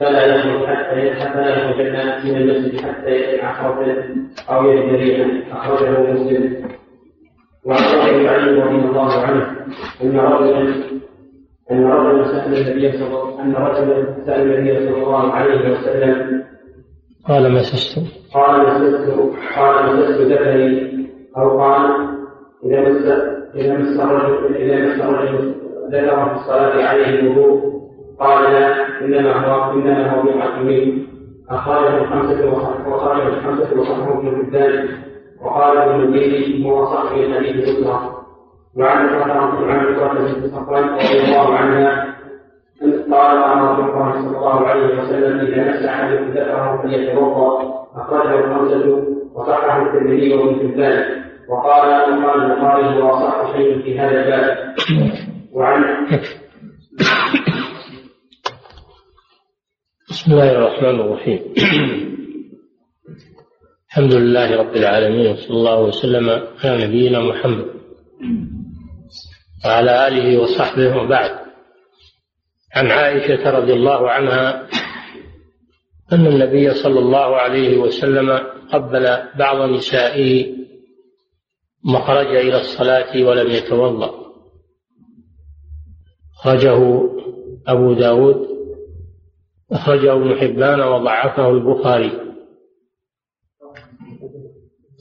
فلا يخرج حتى يخرج من المسجد حتى يسمع صوتا أو يجد ريحا. أخرجه مسلم. وعن أبي هريرة رضي الله عنه أن رجلا سأل النبي صلى الله عليه وسلم قال ما مسست ذكري أو قال إذا مس الرجل ذكره في الصلاة عليه الوضوء قال لا إنما هو بالعقلين. أخرجه خمسة وخمسون من الدال وقال ابن المديني هو صحيح الحديث الأخرى. وعن الصحابة رضي الله عنها قال رسول الله صلى الله عليه وسلم إذا مس أحدكم ذكره فليتوضأ. أخرجه الخمسة وصححه الترمذي وابن حبان وقال البخاري هو أصح شيء في هذا الباب. بسم الله الرحمن الرحيم. الحمد لله رب العالمين، صلى الله وسلم على نبينا محمد وعلى آله وصحبه. وبعد، عن عائشة رضي الله عنها أن النبي صلى الله عليه وسلم قبل بعض نسائه وخرج إلى الصلاة ولم يتوضأ. أخرجه أبو داود، أخرجه ابن حبان وضعفه البخاري،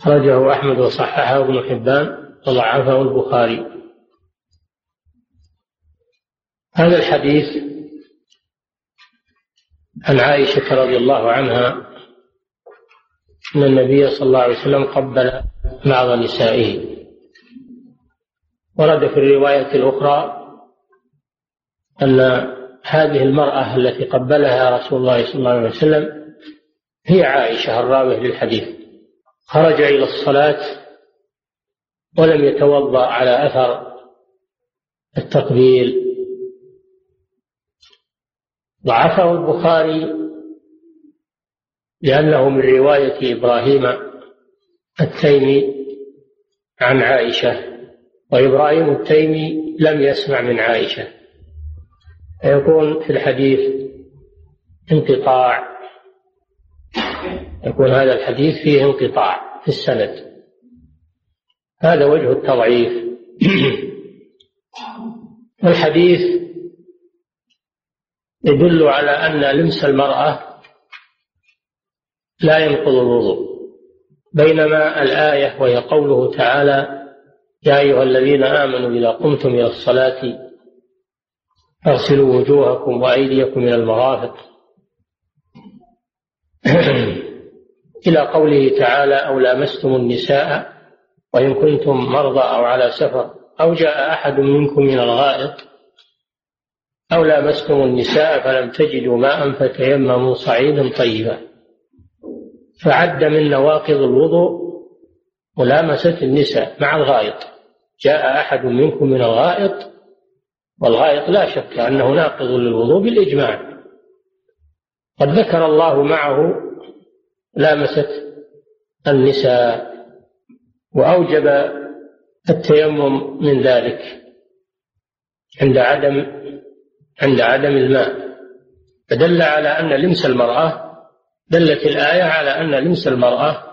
أخرجه أحمد وصححه ابن حبان وضعفه البخاري. هذا الحديث عن عائشة رضي الله عنها أن النبي صلى الله عليه وسلم قبل بعض نسائه. ورد في الرواية الأخرى أن هذه المرأة التي قبلها رسول الله صلى الله عليه وسلم هي عائشة الراوية للحديث. خرج إلى الصلاة ولم يتوضأ على أثر التقبيل. ضعفه البخاري لأنه من رواية إبراهيم التيمي عن عائشة، وإبراهيم التيمي لم يسمع من عائشة، فيكون في الحديث انقطاع، يكون هذا الحديث فيه انقطاع في السند. هذا وجه التضعيف. والحديث يدل على أن لمس المرأة لا ينقض الوضوء، بينما الآية وهي قوله تعالى يا أيها الذين آمنوا إذا قمتم إلى الصلاة فاغسلوا وجوهكم وأيديكم إلى المرافق إلى قوله تعالى أو لامستم النساء وإن كنتم مرضى أو على سفر أو جاء أحد منكم من الغائط أو لامستم النساء فلم تجدوا ماء فتيمموا صعيدا طيبا. فعد من نواقض الوضوء ملامسة النساء مع الغائط، جاء أحد منكم من الغائط، والغائط لا شك أنه ناقض للوضوء بالإجماع. قد ذكر الله معه لامسة النساء وأوجب التيمم من ذلك عند عدم الماء، فدل على أن لمس المرأة، دلت الآية على أن لمس المرأة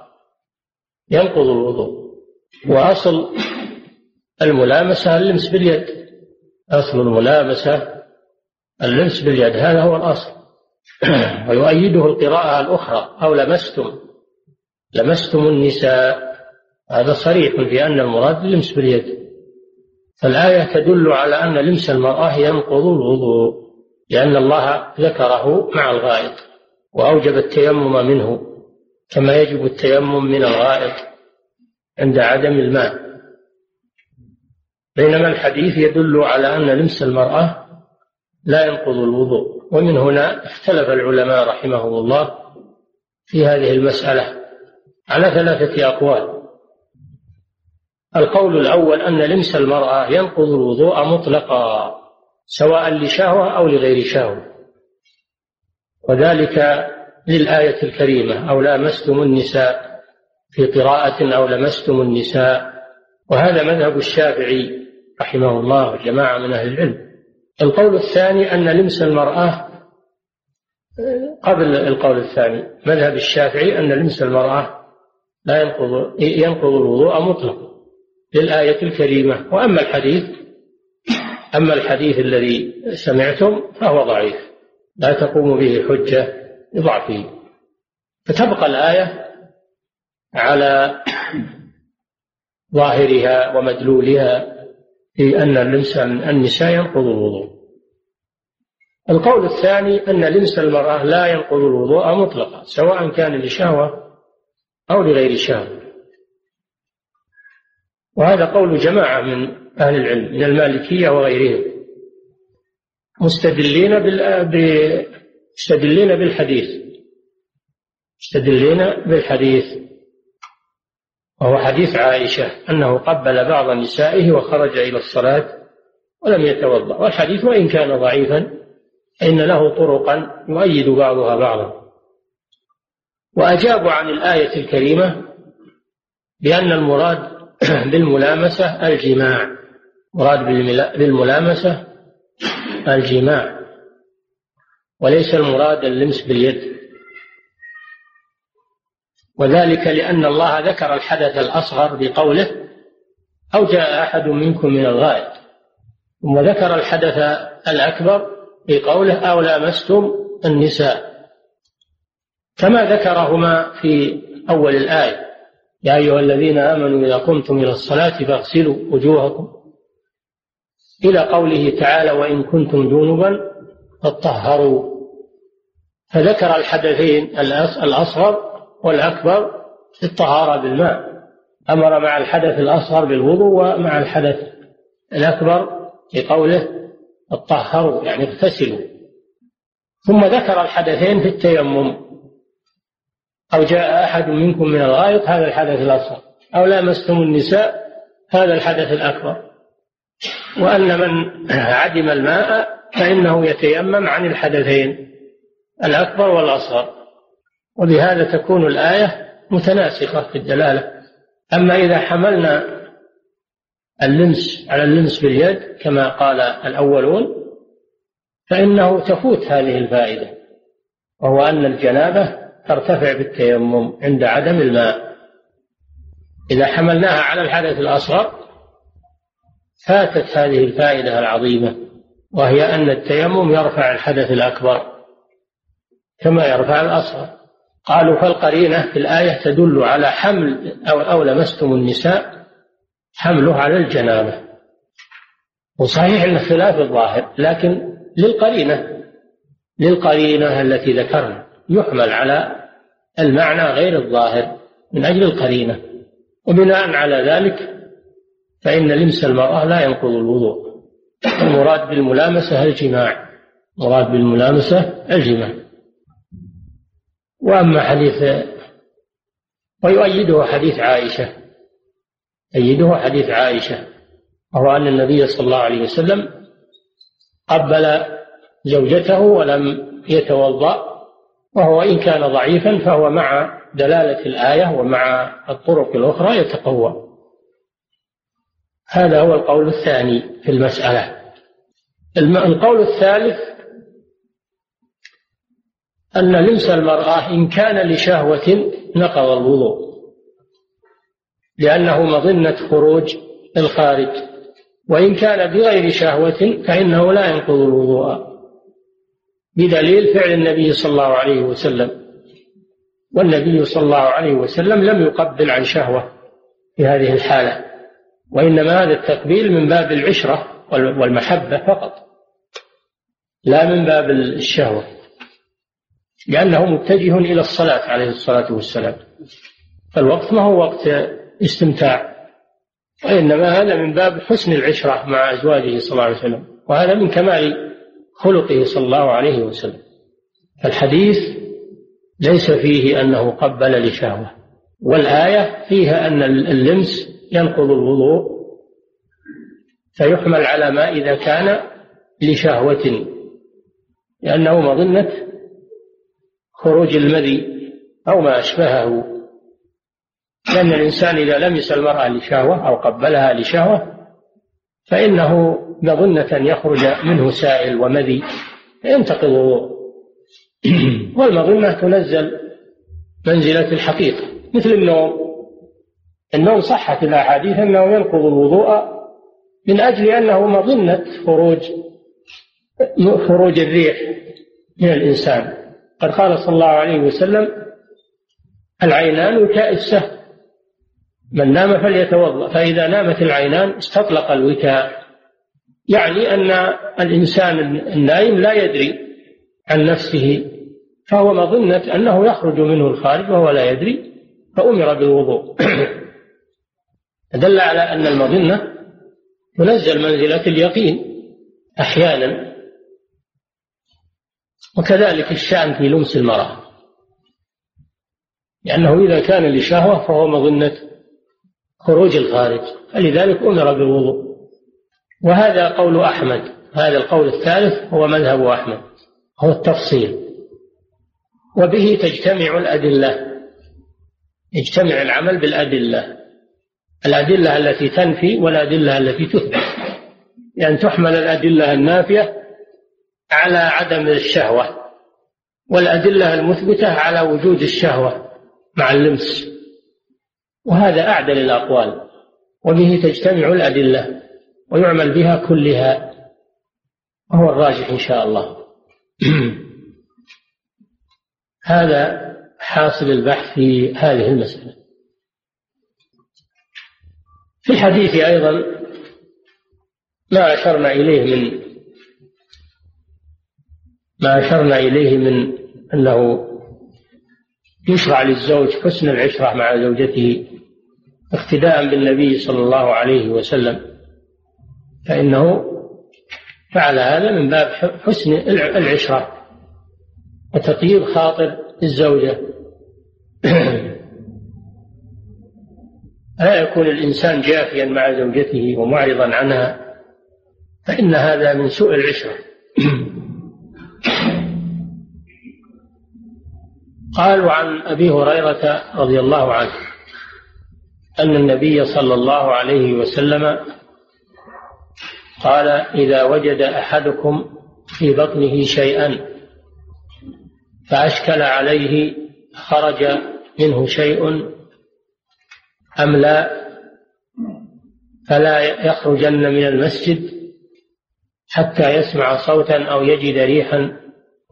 ينقض الوضوء. وأصل الملامسة اللمس باليد، أصل الملامسة اللمس باليد، هذا هو الأصل. ويؤيده القراءة الأخرى أو لمستم النساء، هذا صريح في أن المراد اللمس باليد. فالآية تدل على أن لمس المرأة ينقض الوضوء، لأن الله ذكره مع الغائط وأوجب التيمم منه كما يجب التيمم من الغائط عند عدم الماء. بينما الحديث يدل على أن لمس المرأة لا ينقض الوضوء. ومن هنا اختلف العلماء رحمه الله في هذه المسألة على ثلاثة أقوال. القول الأول أن لمس المرأة ينقض الوضوء مطلقا سواء لشهوة أو لغير شهوة، وذلك للآية الكريمة أو لامستم النساء، في قراءة أو لمستم النساء، وهذا مذهب الشافعي رحمه الله وجماعة من أهل العلم. القول الثاني أن لمس المرأة قبل القول الثاني، مذهب الشافعي أن لمس المرأة لا ينقض الوضوء مطلقا للآية الكريمة. وأما الحديث الذي سمعتم فهو ضعيف لا تقوم به حجة لضعفه، فتبقى الآية على ظاهرها ومدلولها في أن اللمس النساء ينقض الوضوء. القول الثاني أن لمس المرأة لا ينقض الوضوء مطلقا سواء كان لشهوة أو لغير شهوة، وهذا قول جماعة من أهل العلم من المالكية وغيرهم، مستدلين بالحديث وهو حديث عائشة أنه قبل بعض نسائه وخرج إلى الصلاة ولم يتوضأ، والحديث وإن كان ضعيفا إن له طرقا يؤيد بعضها بعضا. وأجابوا عن الآية الكريمة بأن المراد بالملامسة الجماع، وليس المراد اللمس باليد، وذلك لأن الله ذكر الحدث الأصغر بقوله أو جاء أحد منكم من الغائط، ثم ذكر الحدث الأكبر بقوله أو لامستم النساء كما ذكرهما في أول الآية، يا أيها الذين آمنوا إذا قمتم إلى الصلاة فاغسلوا وجوهكم، إلى قوله تعالى وإن كنتم جنبا فطهروا، فذكر الحدثين الأصغر والأكبر في الطهارة بالماء، أمر مع الحدث الأصغر بالوضوء ومع الحدث الأكبر بقوله اطهروا يعني اغتسلوا، ثم ذكر الحدثين في التيمم أو جاء أحد منكم من الغائط هذا الحدث الأصغر، أو لامستم النساء هذا الحدث الأكبر، وأن من عدم الماء فإنه يتيمم عن الحدثين الأكبر والأصغر، وبهذا تكون الآية متناسخة في الدلالة. أما إذا حملنا اللمس على اللمس باليد كما قال الأولون فإنه تفوت هذه الفائدة، وهو أن الجنابة ترتفع بالتيمم عند عدم الماء، إذا حملناها على الحدث الأصغر فاتت هذه الفائدة العظيمة، وهي أن التيمم يرفع الحدث الأكبر كما يرفع الأصغر. قالوا فالقرينة في الآية تدل على حمل أو لمستم النساء حمله على الجنابة، وصحيح أن خلاف الظاهر، لكن للقرينة التي ذكرنا يحمل على المعنى غير الظاهر من أجل القرينة، وبناء على ذلك فإن لمس المرأة لا ينقض الوضوء، المراد بالملامسة الجماع، وأما حديث ويؤيده حديث عائشة وهو أن النبي صلى الله عليه وسلم قبل زوجته ولم يتوضأ، وهو إن كان ضعيفا فهو مع دلالة الآية ومع الطرق الأخرى يتقوى. هذا هو القول الثاني في المسألة. القول الثالث أن لمس المرأة إن كان لشهوة نقض الوضوء لأنه مظنة خروج الخارج، وإن كان بغير شهوة فإنه لا ينقض الوضوء بدليل فعل النبي صلى الله عليه وسلم، والنبي صلى الله عليه وسلم لم يقبل عن شهوة في هذه الحالة، وإنما هذا التقبيل من باب العشرة والمحبة فقط لا من باب الشهوة، لأنه متجه إلى الصلاة عليه الصلاة والسلام، فالوقت ما هو وقت استمتاع، وإنما هذا من باب حسن العشرة مع أزواجه صلى الله عليه وسلم، وهذا من كمال خلقه صلى الله عليه وسلم. فالحديث ليس فيه أنه قبل لشهوة. والآية فيها أن اللمس ينقض الوضوء فيحمل على ما إذا كان لشهوة، لأنه مظنة خروج المذي أو ما أشبهه، لأن الإنسان إذا لمس المرأة لشهوة أو قبلها لشهوة فإنه مظنة يخرج منه سائل ومذي فينتقض الوضوء. والمظنة تنزل منزلة الحقيقة، مثل النوم. النوم صحت الأحاديث أنه ينقض الوضوء من أجل أنه مظنة خروج الريح من الإنسان. قد قال صلى الله عليه وسلم: العينان وكاء السهم، من نام فليتوضأ. فإذا نامت العينان استطلق الوكاء، يعني أن الإنسان النائم لا يدري عن نفسه، فهو مظنة أنه يخرج منه الخارج وهو لا يدري، فأمر بالوضوء. دل على أن المظنة تنزل منزلة اليقين أحيانا. وكذلك الشأن في لمس المرأة، لأنه إذا كان لشهوة فهو مظنة خروج الخارج، فلذلك أمر بالوضوء. وهذا قول أحمد، هذا القول الثالث هو مذهب أحمد، هو التفصيل، وبه تجتمع الأدلة، يجتمع العمل بالأدلة، الأدلة التي تنفي والأدلة التي تثبت، لأن تحمل الأدلة النافية على عدم الشهوة، والأدلة المثبتة على وجود الشهوة مع اللمس، وهذا أعدل الأقوال، وبه تجتمع الأدلة ويعمل بها كلها، وهو الراجح إن شاء الله. هذا حاصل البحث في هذه المسألة. في الحديث أيضا ما أشرنا إليه من أنه يشرع للزوج حسن العشرة مع زوجته اقتداء بالنبي صلى الله عليه وسلم، فإنه فعل هذا من باب حسن العشرة وتطيب خاطر الزوجة. لا يكون الإنسان جافيا مع زوجته ومعرضا عنها، فإن هذا من سوء العشرة. قالوا عن أبي هريرة رضي الله عنه أن النبي صلى الله عليه وسلم قال: إذا وجد أحدكم في بطنه شيئا فأشكل عليه خرج منه شيء أم لا، فلا يخرجن من المسجد حتى يسمع صوتا أو يجد ريحا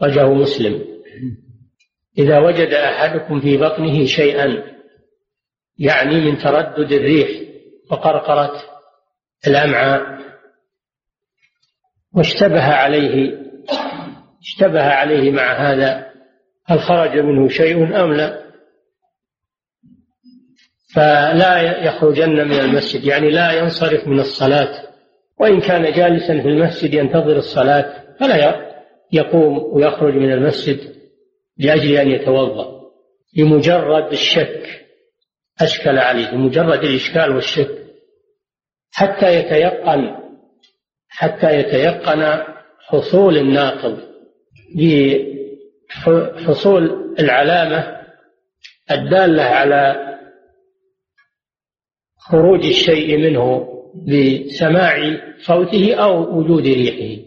وجه مسلم. إذا وجد أحدكم في بطنه شيئا، يعني من تردد الريح وقرقرة الأمعاء، واشتبه عليه مع هذا هل خرج منه شيء أم لا، فلا يخرجن من المسجد، يعني لا ينصرف من الصلاة، وإن كان جالسا في المسجد ينتظر الصلاة فلا يقوم ويخرج من المسجد لأجل أن يتوضأ، لمجرد الشك، أشكل عليه، لمجرد الإشكال والشك، حتى يتيقن حصول الناقض، بحصول العلامة الدالة على خروج الشيء منه بسماع صوته أو وجود ريحه.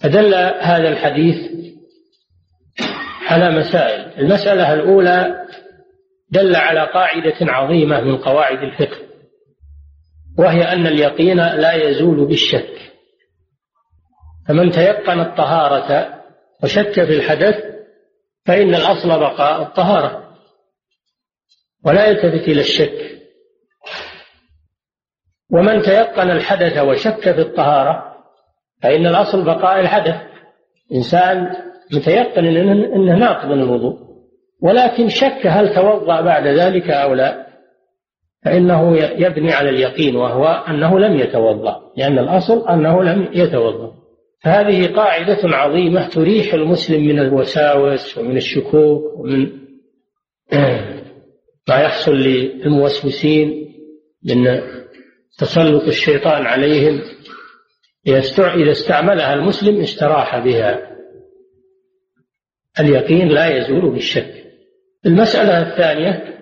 فدل هذا الحديث على مسائل. المسألة الأولى دل على قاعدة عظيمة من قواعد الفقه، وهي أن اليقين لا يزول بالشك، فمن تيقن الطهارة وشك في الحدث فإن الأصل بقاء الطهارة ولا يلتفت إلى الشك، ومن تيقن الحدث وشك في الطهارة فإن الأصل بقاء الحدث. إنسان متيقن أنه ناقض الوضوء ولكن شك هل توضأ بعد ذلك أو لا، فإنه يبني على اليقين وهو أنه لم يتوضأ، لأن الأصل أنه لم يتوضأ، هذه قاعدة عظيمة تريح المسلم من الوساوس ومن الشكوك ومن ما يحصل للموسوسين من تسلط الشيطان عليهم. إذا استعملها المسلم استراح بها. اليقين لا يزول بالشك. المسألة الثانية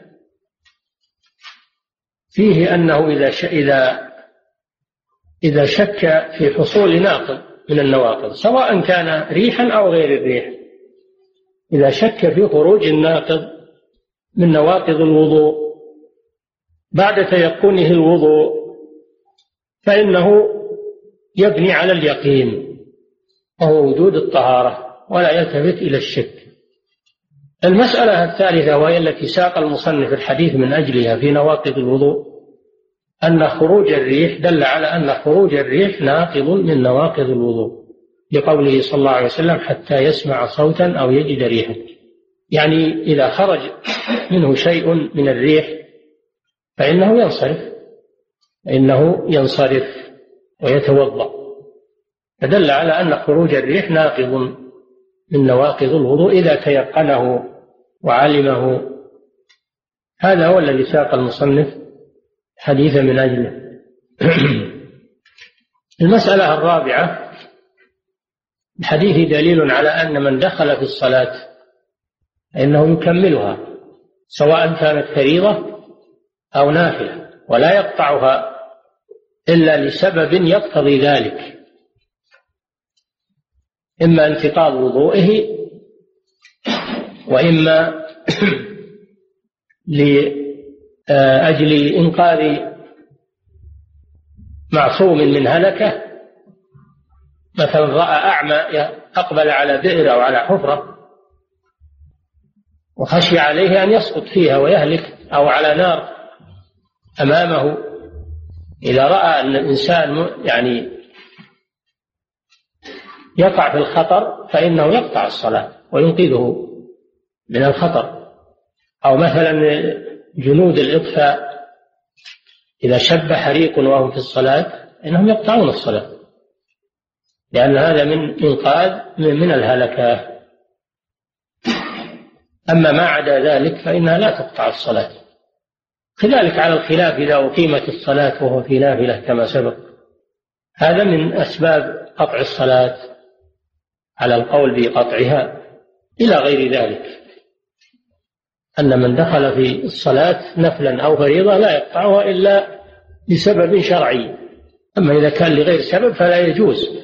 فيه أنه إذا شك في حصول ناقض من النواقض سواء كان ريحا أو غير الريح، إذا شك في خروج الناقض من نواقض الوضوء بعد تيقنه الوضوء فإنه يبني على اليقين وهو وجود الطهارة ولا يلتفت إلى الشك. المسألة الثالثة وهي التي ساق المصنف الحديث من أجلها في نواقض الوضوء أن خروج الريح دل على أن خروج الريح ناقض من نواقض الوضوء لقوله صلى الله عليه وسلم حتى يسمع صوتا أو يجد ريحا، يعني إذا خرج منه شيء من الريح فإنه ينصرف ويتوضأ، فدل على أن خروج الريح ناقض من نواقض الوضوء إذا تيقنه وعلمه. هذا هو الذي ساق المصنف حديثا من أجله. المسألة الرابعة الحديث دليل على أن من دخل في الصلاة إنه يكملها سواء كانت فريضة أو نافلة ولا يقطعها إلا لسبب يقتضي ذلك، إما انتقاض وضوئه وإما لأجل إنقاذ معصوم من هلكة، مثلا رأى أعمى أقبل على بئر أو على حفرة وخشي عليه أن يسقط فيها ويهلك، أو على نار أمامه، إذا رأى أن الإنسان يقع في الخطر فإنه يقطع الصلاة وينقذه من الخطر، أو مثلا جنود الإطفاء إذا شب حريق وهم في الصلاة إنهم يقطعون الصلاة لأن هذا من إنقاذ من الهلكة. أما ما عدا ذلك فإنها لا تقطع الصلاة. كذلك على الخلاف إذا أقيمت الصلاة وهو في نافلة كما سبق، هذا من أسباب قطع الصلاة على القول بقطعها. إلى غير ذلك أن من دخل في الصلاة نفلا أو فريضة لا يقطعها إلا لسبب شرعي، أما إذا كان لغير سبب فلا يجوز،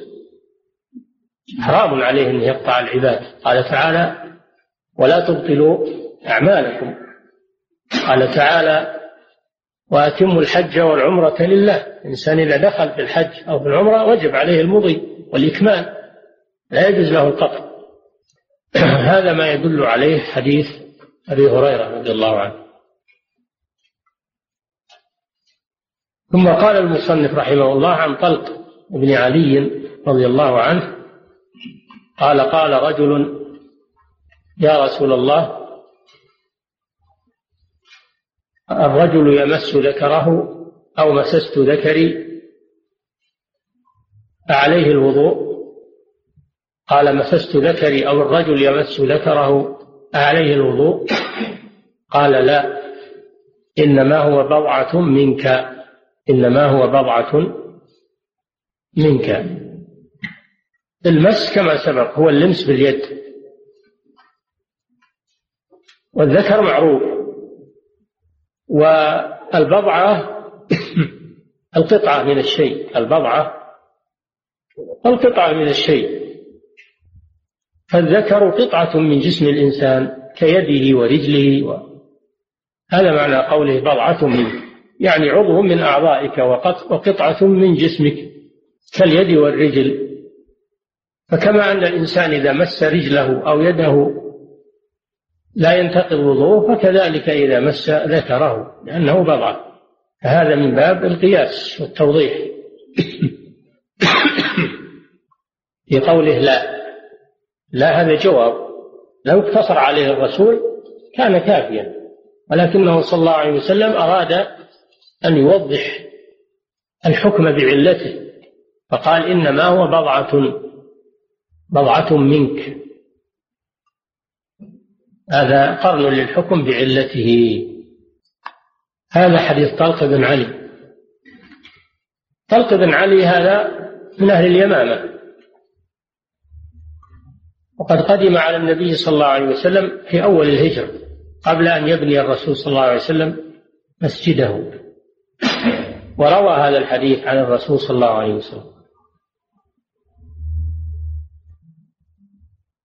حرام عليه أن يقطع العباد. قال تعالى ولا تبطلوا أعمالكم، قال تعالى وأتموا الحج والعمرة لله. الإنسان إذا دخل في الحج أو في العمرة وجب عليه المضي والإكمال، لا يجوز له القطع. هذا ما يدل عليه حديث أبي هريرة رضي الله عنه. ثم قال المصنف رحمه الله عن طلق بن علي رضي الله عنه قال قال رجل يا رسول الله الرجل يمس ذكره أو مسست ذكري فعليه الوضوء؟ قال مسست ذكري أو الرجل يمس ذكره عليه الوضوء؟ قال لا، إنما هو بضعة منك. المس كما سبق هو اللمس باليد، والذكر معروف، والبضعة القطعة من الشيء. فالذكر قطعة من جسم الإنسان كيده ورجله، هذا معنى قوله بضعة منك، يعني عضو من أعضائك وقطعة من جسمك كاليد والرجل. فكما أن الإنسان إذا مس رجله أو يده لا ينتقض وضوءه، فكذلك إذا مس ذكره لأنه بضعة. فهذا من باب القياس والتوضيح في قوله لا هذا جواب، لو اقتصر عليه الرسول كان كافيا، ولكنه صلى الله عليه وسلم أراد أن يوضح الحكم بعلته فقال إنما هو بضعة بضعة منك. هذا قرن للحكم بعلته. هذا حديث طلق بن علي. طلق بن علي هذا من أهل اليمامة، وقد قدم على النبي صلى الله عليه وسلم في أول الهجرة قبل أن يبني الرسول صلى الله عليه وسلم مسجده، وروى هذا الحديث عن الرسول صلى الله عليه وسلم،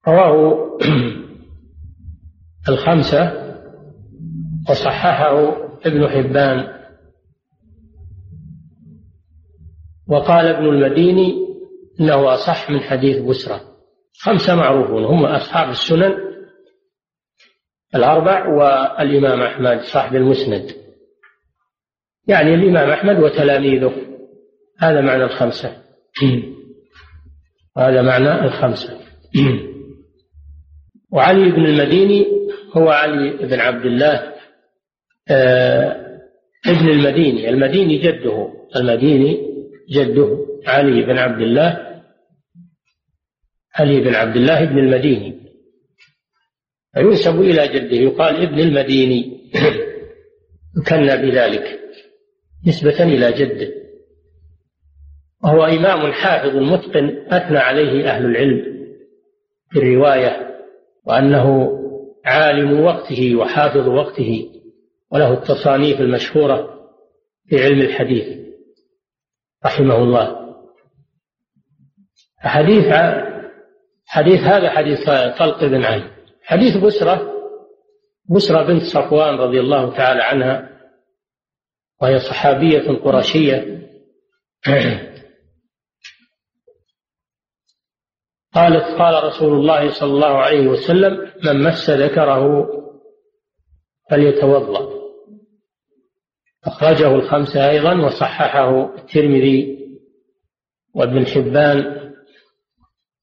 رواه الخمسة وصححه ابن حبان، وقال ابن المديني إنه أصح من حديث بسرة. خمسة معروفون هم أصحاب السنن الأربع والإمام أحمد صاحب المسند، يعني الإمام أحمد وتلاميذه، هذا معنى الخمسة، هذا معنى الخمسة. وعلي بن المديني هو علي بن عبد الله ابن المديني، المديني جده، المديني جده علي بن عبد الله، علي بن عبد الله ابن المديني، فينسب إلى جده، يقال ابن المديني، يكنى بذلك نسبة إلى جده، وهو إمام حافظ متقن أثنى عليه أهل العلم في الرواية، وأنه عالم وقته وحافظ وقته، وله التصانيف المشهورة في علم الحديث رحمه الله. حديث هذا حديث طلق بن علي. حديث بسرة بنت صفوان رضي الله تعالى عنها، وهي صحابية قرشية، قالت قال رسول الله صلى الله عليه وسلم: من مس ذكره فليتوضأ. أخرجه الخمسة أيضا وصححه الترمذي وابن حبان.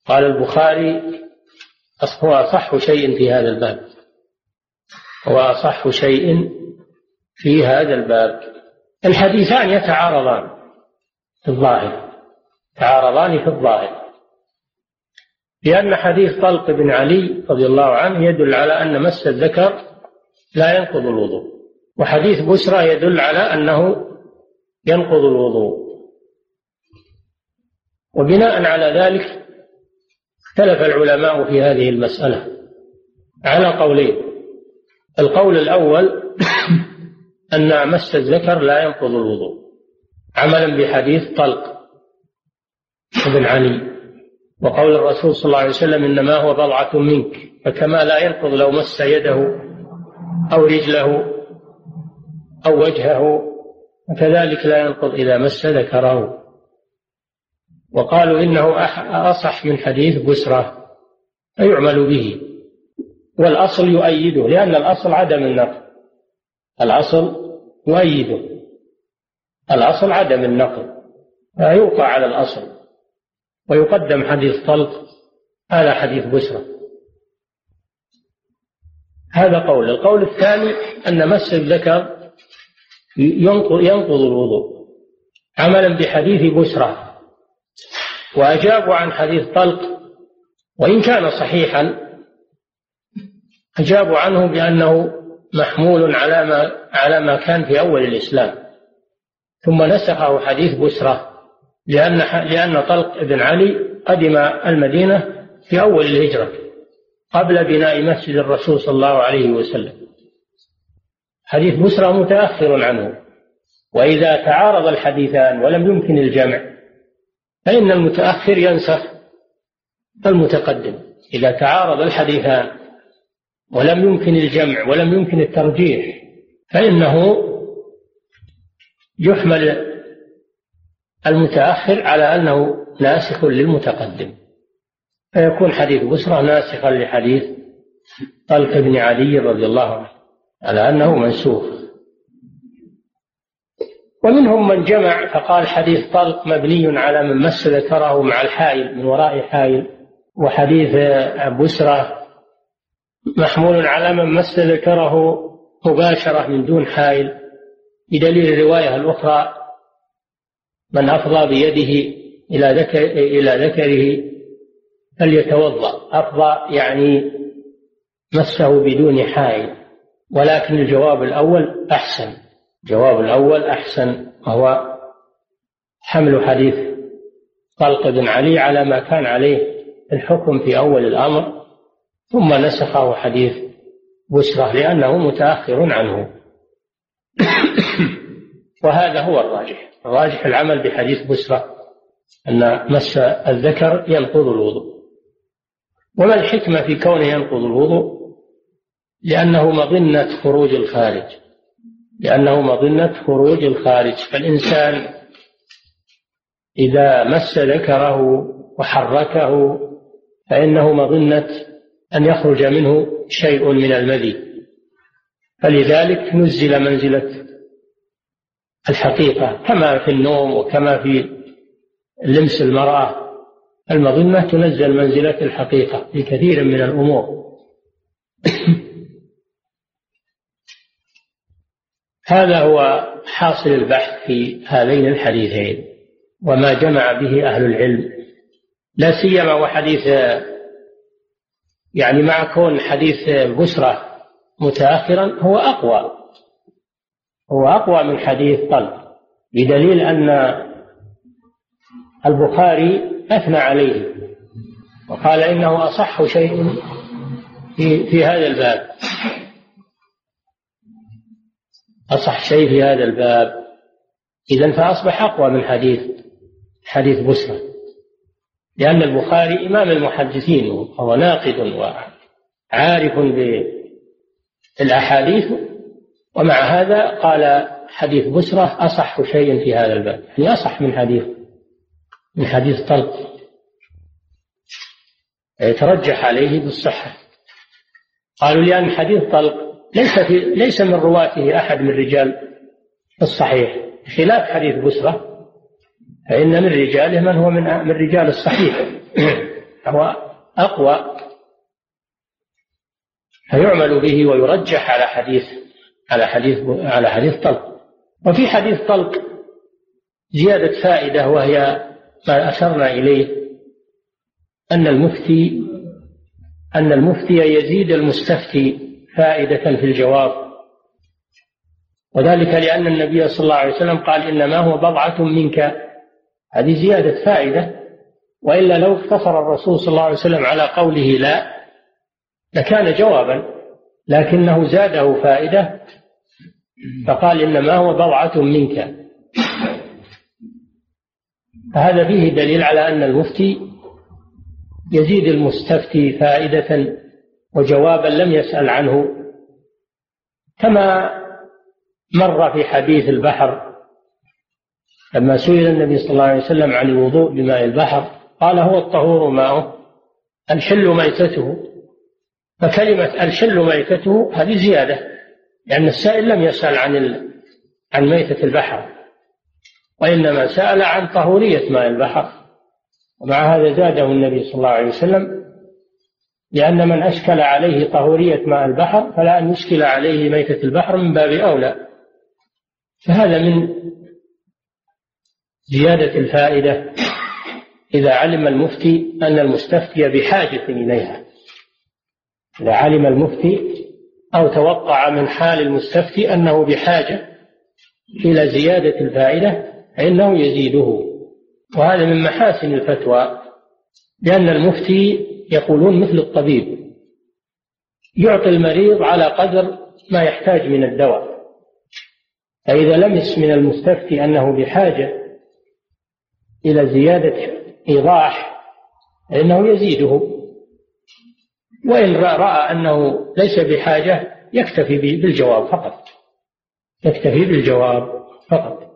قال البخاري: هو أصح شيء في هذا الباب، هو أصح شيء في هذا الباب. الحديثان يتعارضان في الظاهر، تعارضان في الظاهر، لأن حديث طلق بن علي رضي الله عنه يدل على أن مس الذكر لا ينقض الوضوء، وحديث بسرة يدل على أنه ينقض الوضوء، وبناء على ذلك اختلف العلماء في هذه المسألة على قولين. القول الأول أن مس الذكر لا ينقض الوضوء عملا بحديث طلق بن علي، وقول الرسول صلى الله عليه وسلم: إنما هو بضعة منك، فكما لا ينقض لو مس يده أو رجله أو وجهه، وكذلك لا ينقض إذا مس ذكره. وقالوا إنه أصح من حديث بسرة فيعمل به، والأصل يؤيده، لأن الأصل عدم النقض، الأصل يؤيده، الأصل عدم النقض، فيوقع على الأصل ويقدم حديث طلق على حديث بسرة. هذا قول. القول الثاني أن مس الذكر ينقض الوضوء عملا بحديث بسرة، وأجابوا عن حديث طلق، وإن كان صحيحا أجابوا عنه بأنه محمول على ما كان في أول الإسلام، ثم نسخه حديث بسرة لأن طلق بن علي قدم المدينة في أول الهجرة قبل بناء مسجد الرسول صلى الله عليه وسلم، حديث بسرة متأخر عنه، وإذا تعارض الحديثان ولم يمكن الجمع فإن المتأخر ينسخ المتقدم. إذا تعارض الحديثان ولم يمكن الجمع ولم يمكن الترجيح فإنه يحمل المتأخر على أنه ناسخ للمتقدم، فيكون حديث بسرة ناسخا لحديث طلق بن علي رضي الله عنه على أنه منسوخ. ومنهم من جمع فقال حديث طلق مبني على من مس ذكره مع الحائل من وراء حائل، وحديث بسرة محمول على من مس ذكره مباشرة من دون حائل، بدليل الرواية الأخرى: من أفضى بيده إلى ذكره فليتوضأ. أفضى يعني مسه بدون حائل. ولكن الجواب الأول أحسن، الجواب الأول أحسن، وهو حمل حديث طلق بن علي على ما كان عليه الحكم في أول الأمر، ثم نسخه حديث بسرة لأنه متأخر عنه. وهذا هو الراجح، الراجح العمل بحديث بسرة أن مس الذكر ينقض الوضوء. وما الحكمة في كونه ينقض الوضوء؟ لأنه مظنة خروج الخارج، لأنه مظنة خروج الخارج. فالإنسان إذا مس ذكره وحركه فإنه مظنة أن يخرج منه شيء من المذي، فلذلك نزل منزلة الحقيقة، كما في النوم وكما في لمس المرأة، المظنة تنزل منزلة الحقيقة في كثير من الأمور. هذا هو حاصل البحث في هذين الحديثين وما جمع به أهل العلم، لا سيما وحديث يعني مع كون حديث بسرة متأخرا هو أقوى من حديث طلق، بدليل أن البخاري أثنى عليه وقال إنه أصح شيء في هذا الباب، أصح شيء في هذا الباب. إذن فأصبح أقوى من حديث بسرة، لأن البخاري إمام المحدثين وهو ناقد وعارف بالأحاديث، ومع هذا قال حديث بسرة أصح شيء في هذا الباب، يعني أصح من حديث طلق، يترجح عليه بالصحة. قالوا لأن حديث طلق ليس من رواته أحد من رجال الصحيح، خلاف حديث بسرة فإن من رجاله من هو من رجال الصحيح، هو أقوى فيعمل به ويرجح على حديث طلق. وفي حديث طلق زيادة فائدة، وهي ما أشرنا إليه أن المفتي يزيد المستفتي فائدة في الجواب، وذلك لأن النبي صلى الله عليه وسلم قال إنما هو بضعة منك، هذه زيادة فائدة. وإلا لو اقتصر الرسول صلى الله عليه وسلم على قوله لا لكان جوابا، لكنه زاده فائدة فقال إنما هو بضعة منك، فهذا فيه دليل على أن المفتي يزيد المستفتي فائدة وجوابا لم يسأل عنه، كما مر في حديث البحر لما سئل النبي صلى الله عليه وسلم عن الوضوء بماء البحر قال هو الطهور ماؤه الحل ميتته، فكلمة الحل ميتته هذه زيادة، لأن السائل لم يسأل عن ميتة البحر وإنما سأل عن طهورية ماء البحر، ومع هذا زاده النبي صلى الله عليه وسلم، لأن من أشكل عليه طهورية ماء البحر فلا أن يشكل عليه ميتة البحر من باب أولى. فهذا من زيادة الفائدة إذا علم المفتي أن المستفتي بحاجة إليها، إذا علم المفتي أو توقع من حال المستفتي أنه بحاجة إلى زيادة الفائدة فإنه يزيده. وهذا من محاسن الفتوى، لأن المفتي يقولون مثل الطبيب يعطي المريض على قدر ما يحتاج من الدواء، فإذا لمس من المستفتي أنه بحاجة إلى زيادة إيضاح فإنه يزيده، وإن رأى أنه ليس بحاجة يكتفي بالجواب فقط،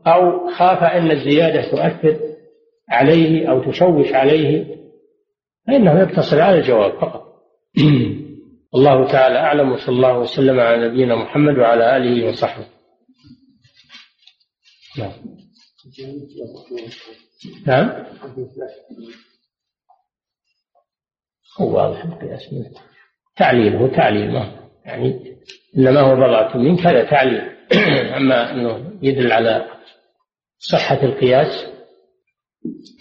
أو خاف أن الزيادة تؤثر عليه أو تشوش عليه فإنه يقتصر على الجواب فقط. الله تعالى أعلم، وصلى الله وسلم على نبينا محمد وعلى آله وصحبه. نعم هو واضح القياس منه، تعليله تعليله يعني إنما هو بضعة منك هذا تعليل، أما أنه يدل على صحة القياس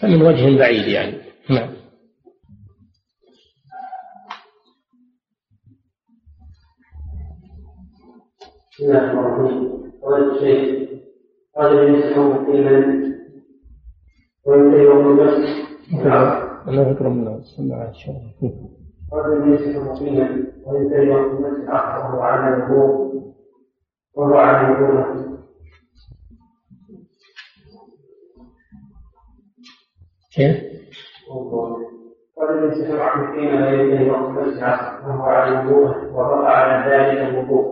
فمن وجه بعيد يعني. نعم بسم الله الرحمن الرحيم. قال الشيخ قال يمسحه اليمين وينتهي من المسح. الله يكرمنا. بسم الله الرحمن الرحيم. قال يمسحه اليمين وينتهي من المسح وهو على الوضوء كيف؟ قال يمسح اليمين وينتهي من المسح وهو على الوضوء ورفع على ذلك الوضوء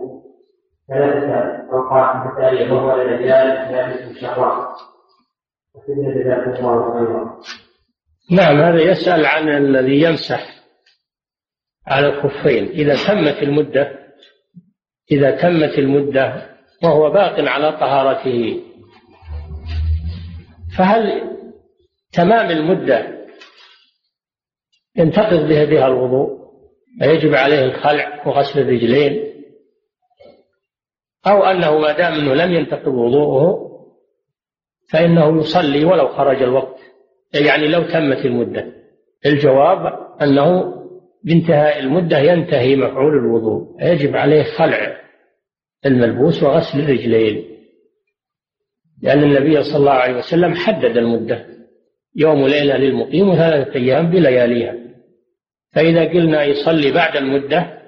ثلاثة أوقات حتى يظهر الرجال لابس الشهوات وفينا لذلك الله أيضا. نعم، هذا يسأل عن الذي يمسح على الخفين إذا تمت المدة وهو باق على طهارته، فهل تمام المدة ينتقض بها الوضوء ويجب عليه الخلع وغسل الرجلين، أو أنه ما دام أنه لم ينتقض وضوءه فإنه يصلي ولو خرج الوقت، يعني لو تمت المدة؟ الجواب أنه بانتهاء المدة ينتهي مفعول الوضوء، يجب عليه خلع الملبوس وغسل الرجلين، لأن النبي صلى الله عليه وسلم حدد المدة يوم ليلة للمقيم وثلاثة أيام بلياليها، فإذا قلنا يصلي بعد المدة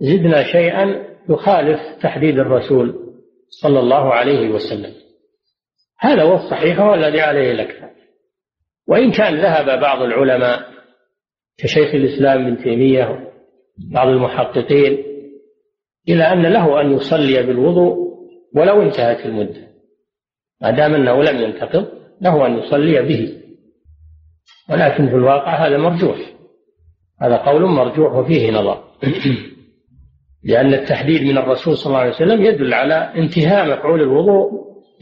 زدنا شيئا يخالف تحديد الرسول صلى الله عليه وسلم. هذا هو الصحيح والذي عليه الأكثر، وإن كان ذهب بعض العلماء كشيخ الإسلام ابن تيمية بعض المحققين إلى أن له أن يصلي بالوضوء ولو انتهت المدة، ما دام أنه لم ينتقض له أن يصلي به، ولكن في الواقع هذا مرجوح، هذا قول مرجوح وفيه نظر، لأن التحديد من الرسول صلى الله عليه وسلم يدل على انتهاء مفعول الوضوء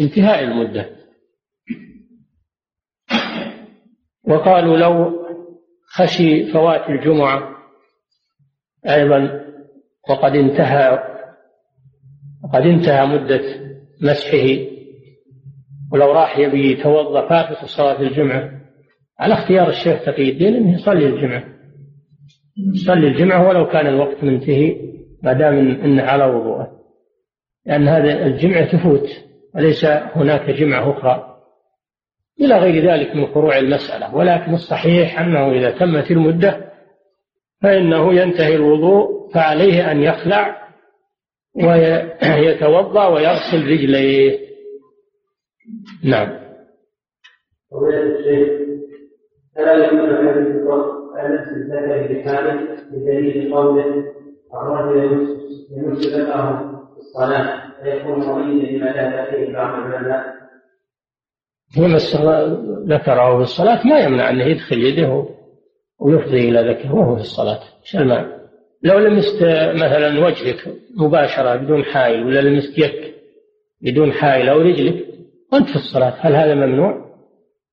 انتهاء المدة. وقالوا لو خشي فوات الجمعة أيضا وقد انتهى مدة مسحه، ولو راح يبي يتوضأ فاتت صلاة الجمعة، على اختيار الشيخ تقي الدين أنه يصلي الجمعة ولو كان الوقت منتهي ما دام انه على وضوءه، لان هذا الجمعه تفوت وليس هناك جمعه اخرى، الى غير ذلك من فروع المساله. ولكن الصحيح انه اذا تمت المده فانه ينتهي الوضوء، فعليه ان يخلع ويتوضا ويغسل رجليه. نعم. الرجل يمس ذكره في الصلاة فيكون مريدا لما لا تأتيه بعض العلماء. يمس ذكره في الصلاة ما يمنع أنه يدخل يده ويفضي إلى ذكره وهو في الصلاة، لو لمست مثلا وجهك مباشرة بدون حائل، ولا لمست يدك بدون حائل أو رجلك وأنت في الصلاة، هل هذا ممنوع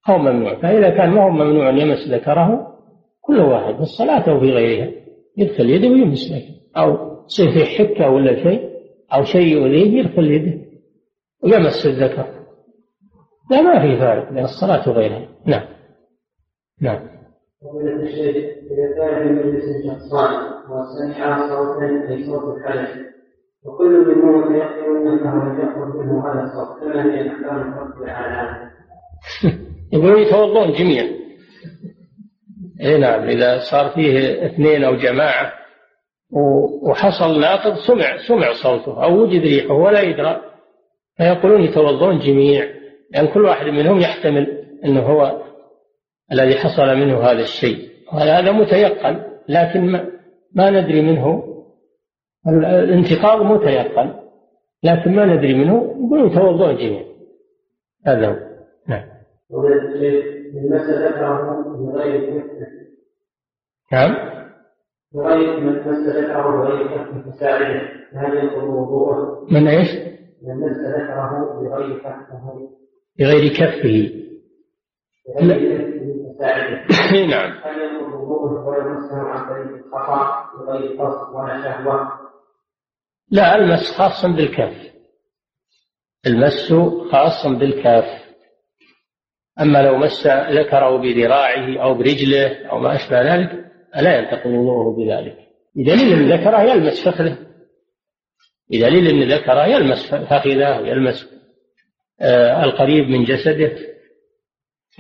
أو ممنوع؟ فإذا كان ما هو ممنوع أن يمس ذكره، كل واحد في الصلاة أو في غيرها يدخل يده ويمس ذكره، أو يصير في حكة ولا شيء أو شيء يؤذيه يدخل يده ويمس الذكر، لا ما في فارق بين الصلاة وغيرها. نعم. ومن الشيء إذا كان في مجلس شخصان وسمع صوتا أي صوت الحدث وكل منهم يقول أنه يأخذ منه هذا الصوت فمن يختار الحكم على يقولون يتوضون جميعا. نعم، إذا صار فيه اثنين أو جماعة وحصل ناطق سمع صوته أو وجد ريحه ولا يدرى، فيقولون يتوضون جميع، لأن يعني كل واحد منهم يحتمل أنه هو الذي حصل منه هذا الشيء، هذا متيقن، لكن ما ندري منه، الانتقاض متيقن لكن ما ندري منه، يقولون يتوضون جميع. هذا هو. نعم. نعم. من ايش؟ من مس ذكره بغير كفه بغير كفه. نعم. لا، المس خاص بالكف، المس خاص بالكف، اما لو مس ذكره بذراعه او برجله او ما اشبه ذلك لا ينتقض وضوءه بذلك، بدليل أن ذكره يلمس فخذه بدليل أن ذكره يلمس فخذه ويلمس القريب من جسده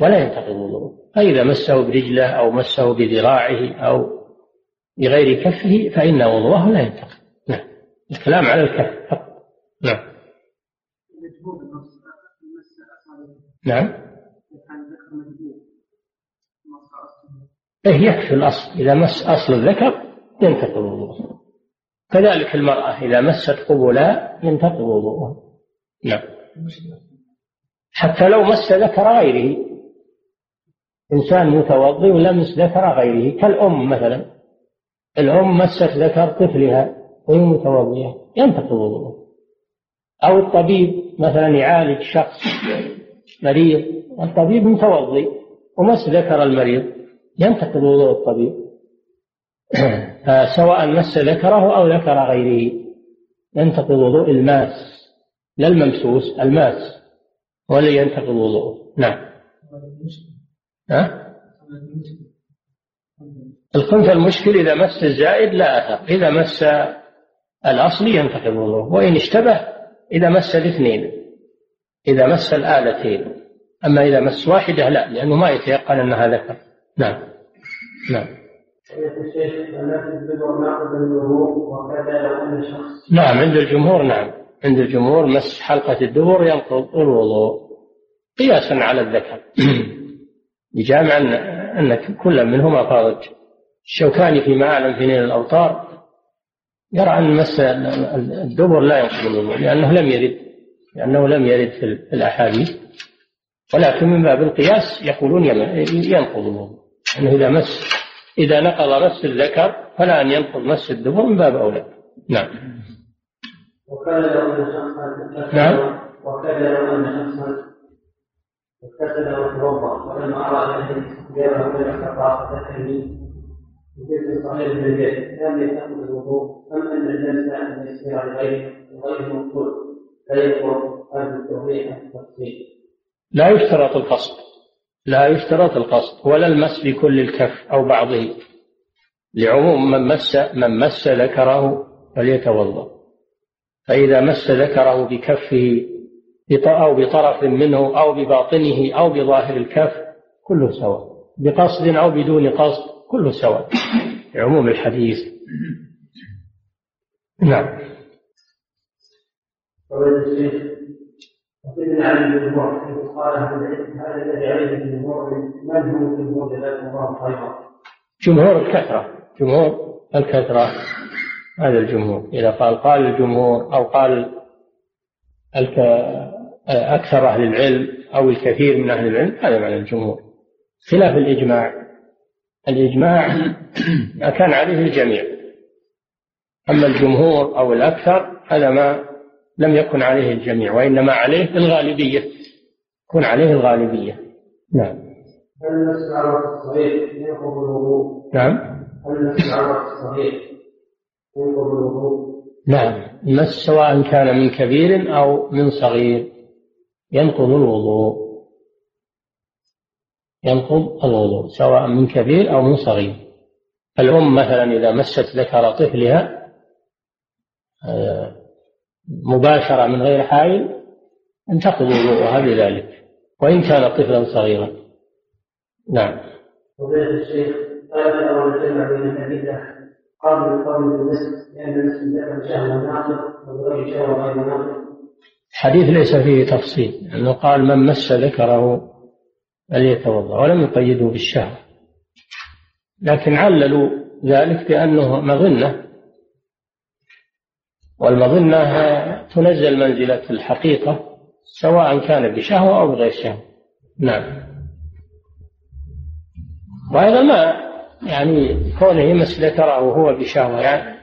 ولا ينتقض وضوءه. فإذا مسه برجله أو مسه بذراعه أو بغير كفه فإن وضوءه لا ينتقض. نعم، الكلام على الكف فقط. نعم نعم يكفي الأصل، إذا مس أصل الذكر ينتقض وضوءه. كذلك المرأة إذا مست قبلاء ينتقض وضوءها. نعم، حتى لو مس ذكر غيره، إنسان متوضئ ولمس ذكر غيره كالأم مثلا، الأم مست ذكر طفلها وهي متوضئة ينتقض وضوءها. أو الطبيب مثلا يعالج شخص مريض والطبيب متوضئ ومس ذكر المريض ينتقض وضوء الطبيب، فسواء مس ذكره أو ذكر غيره ينتقض وضوء الماس، لا الممسوس، الماس هو اللي ينتقض وضوءه. نعم. القنث المشكل إذا مس الزائد لا أثر، إذا مس الأصل ينتقض وضوءه، وإن اشتبه إذا مس الاثنين، إذا مس الآلتين. أما إذا مس واحدة لا، لأنه ما يتيقن أنها ذكر. نعم نعم نعم عند الجمهور، نعم عند الجمهور مس حلقة الدبر ينقض الوضوء قياسا على الذكر بجامع أن كل منهما فارج. الشوكاني في معالم فنين الأوطار يرى أن مس الدبر لا ينقض الوضوء لأنه لم يرد في الأحاديث، ولكن من باب القياس يقولون ينقض الوضوء، أنه إذا نقض مس الذكر فلا أن ينقض مس الدبر من باب أولى. نعم. وكذا لو أن شخصا اغتسل وتوضأ ولم أرى أن يستقبله من اختطاف ذكره بجسم صغير من الجسم لم ينتقض الوضوء، أم أن اللمس أن يسير غير منقول لا يقوم أن التوضيح التفصيل؟ لا يشترط القصد، لا يشترط القصد ولا المس بكل الكف أو بعضه، لعموم من مس ذكره فليتوضأ. فإذا مس ذكره بكفه أو بطرف منه أو بباطنه أو بظاهر الكف كله سواء، بقصد أو بدون قصد كله سواء، عموم الحديث. نعم. وقد نعلم الجمهور حيث قال هذا الذي عليه الجمهور من هو الجمهور لذلك الله خيرا؟ جمهور الكثرة، جمهور الكثرة هذا الجمهور. إذا قال الجمهور أو قال أكثر أهل العلم أو الكثير من أهل العلم هذا معنى الجمهور، خلاف الإجماع ما كان عليه الجميع، أما الجمهور أو الأكثر هذا ما لم يكن عليه الجميع، وإنما عليه الغالبية، يكون عليه الغالبية. نعم. هل مس العورة الصغير ينقض الوضوء؟ نعم. هل مس العورة الصغير ينقض الوضوء؟ نعم، مس سواء كان من كبير أو من صغير ينقض الوضوء، ينقض الوضوء سواء من كبير أو من صغير. الأم مثلا إذا مست ذكر طفلها مباشرة من غير حائل انتقض وضوءها بذلك وإن كان طفلا صغيرا. نعم. وقال الشيخ قال أول الجمع بين الأدلة قبل القول بالمس لأن المس ذكر شهوة ناقض والغير شهوة غير ناقض. الحديث ليس فيه تفصيل، أنه قال من مس ذكره فليتوضأ ولم يقيده بالشهوة، لكن عللوا ذلك بأنه مظنة، والمظنة تنزل منزلة الحقيقة سواء كان بشهوة أو بغير شهوة. نعم. وأيضا ما يعني كونه يمس ذكره وهو بشهوة يعني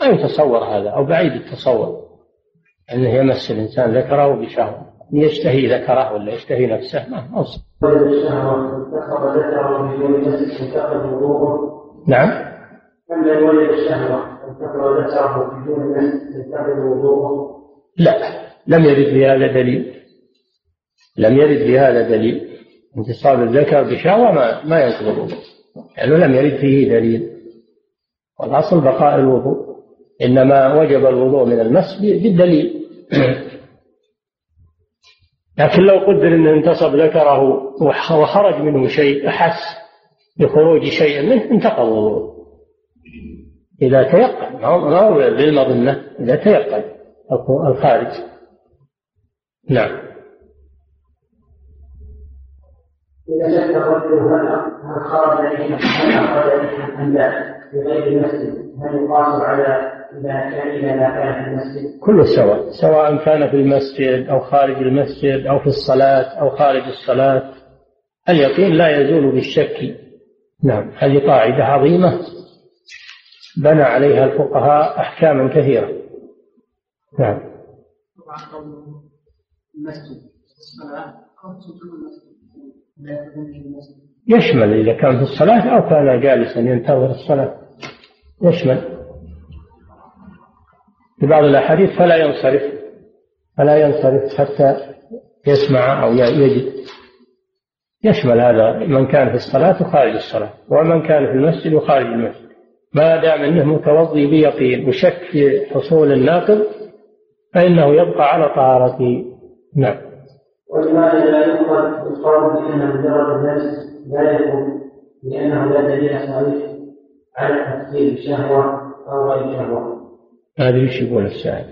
لا يتصور هذا، أو بعيد التصور أنه يمس الإنسان ذكره بشهوة، يشتهي ذكره ولا يشتهي نفسه ما أوصل. نعم. لا، لم يرد بهذا دليل انتصاب الذكر بشهوة ما ينقض الوضوء، لأنه يعني لم يرد فيه دليل، والأصل بقاء الوضوء. إنما وجب الوضوء من المس بالدليل. لكن لو قدر أن انتصب ذكره وخرج منه شيء، أحس بخروج شيء منه، انتقض الوضوء إذا تيقن، ما هو بالمظنة، إذا تيقن الخارج. نعم. إذا شك الرجل هل خرج إليه أم لا بغير المسجد، هل يقاس على إذا كان إذا ما كان في المسجد؟ كله سواء، سواء كان في المسجد أو خارج المسجد أو في الصلاة أو خارج الصلاة، اليقين لا يزول بالشك. نعم، هذه قاعدة عظيمة بنى عليها الفقهاء أحكاما كثيرة. نعم. يشمل إذا كان في الصلاة أو كان جالسا ينتظر الصلاة، يشمل. في بعض الأحاديث فلا ينصرف حتى يسمع أو يجد، يشمل هذا من كان في الصلاة وخارج الصلاة، ومن كان في المسجد وخارج المسجد، ما دام أنه متوضي بيقين وشك في حصول الناقض فإنه يبقى على طهارته. نعم. ولماذا لا يقبل القول بأن مجرد النفس لا يكون، لأنه لا دليل صحيح على تفسير الشهوة أو غير الشهوة؟ هذا ايش يقول السائل؟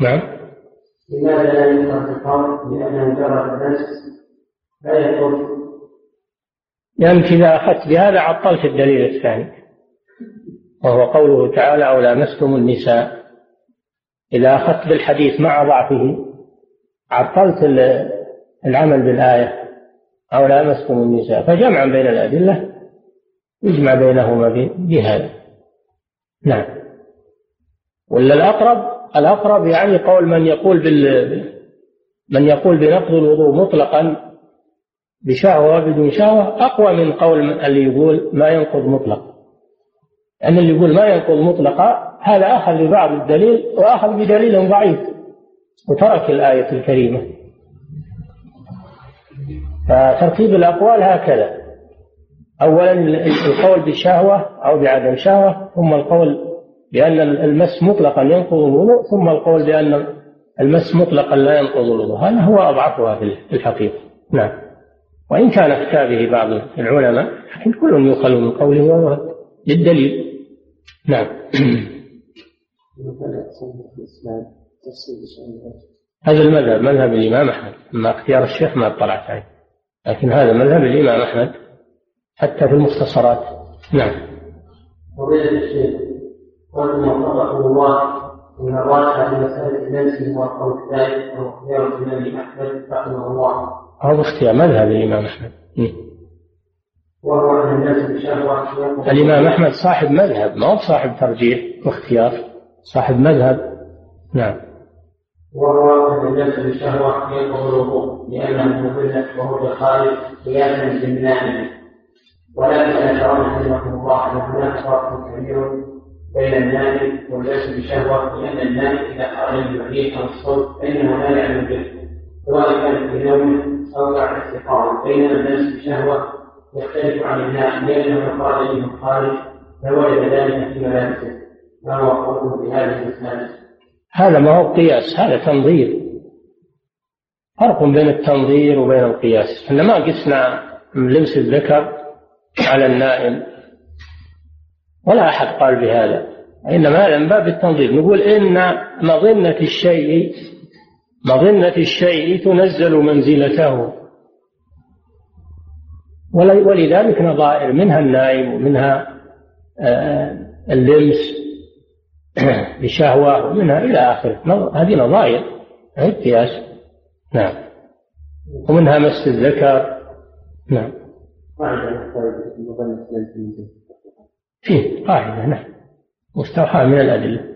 نعم. لماذا لا يقبل القول بأن مجرد النفس لا يكون؟ لأنك إذا أخذت بهذا عطلت الدليل الثاني، وهو قوله تعالى: أو لامستم النساء. إذا أخذت بالحديث مع ضعفه عطلت العمل بالآية أو لامستم النساء، فجمعا بين الأدلة يجمع بينهما بهذا. نعم. ولا الأقرب يعني قول من يقول بنقض الوضوء مطلقا بشهوة بدون شهوة أقوى من قول اللي يقول ما ينقض مطلق، لأن اللي يقول ما ينقض مطلقا هذا أخذ ببعض الدليل وأخذ بدليل ضعيف وترك الآية الكريمة. فترتيب الأقوال هكذا: أولا القول بشهوة أو بعدم شهوة، ثم القول بأن المس مطلقا ينقض الوضوء، ثم القول بأن المس مطلقا لا ينقض الوضوء. هذا هو أضعفها في الحقيقة. نعم. وإن كان اختابه بعض العلماء، لكن كل يخل من قوله وهو للدليل. نعم. هذا المذهب مذهب الإمام أحمد، أما اختيار الشيخ ما اطلعت عليه، لكن هذا مذهب الإمام أحمد حتى في المختصرات. نعم. وبعد الشيخ قال ما قرأه الله من الراجع لمسألة نفسه هو القول الثالث، وهو اختيار الإمام أحمد رحمه الله. هذا اختيار مذهب الإمام أحمد. الإمام أحمد صاحب مذهب، ما هو صاحب ترجيح واختيار، صاحب مذهب. نعم. وهو أن النفس بالشهوة ينقض الوضوء لأنه مضلة، وهو بخالف قياسا للنعمة. ولكن أشعرنا رحمه الله أن هناك فرق كبير بين النام والنفس بالشهوة، لأن النام إذا خرج الوحيد أو الصوت فإنه لا يعلم به، سواء كان في نوم أو بعد استقامة. بينما الناس بالشهوة يختلف عن الناس، لأنه قال إنه خالد فوجد ذلك في ملابسه، ما هو قوله بهذه المسألة؟ هذا ما هو قياس، هذا تنظير، فرق بين التنظير وبين القياس. إحنا ما قسنا لمس الذكر على النائم، ولا أحد قال بهذا، إنما هذا من باب التنظير. نقول إن مظنة الشيء تنزل منزلته، ولذلك نظائر منها النائم ومنها اللمس بشهوة ومنها إلى آخره، هذه نظائر غير قياس. نعم. ومنها مس الذكر. نعم. فيه قاعدة، نعم، مستوحاة من الأدلة،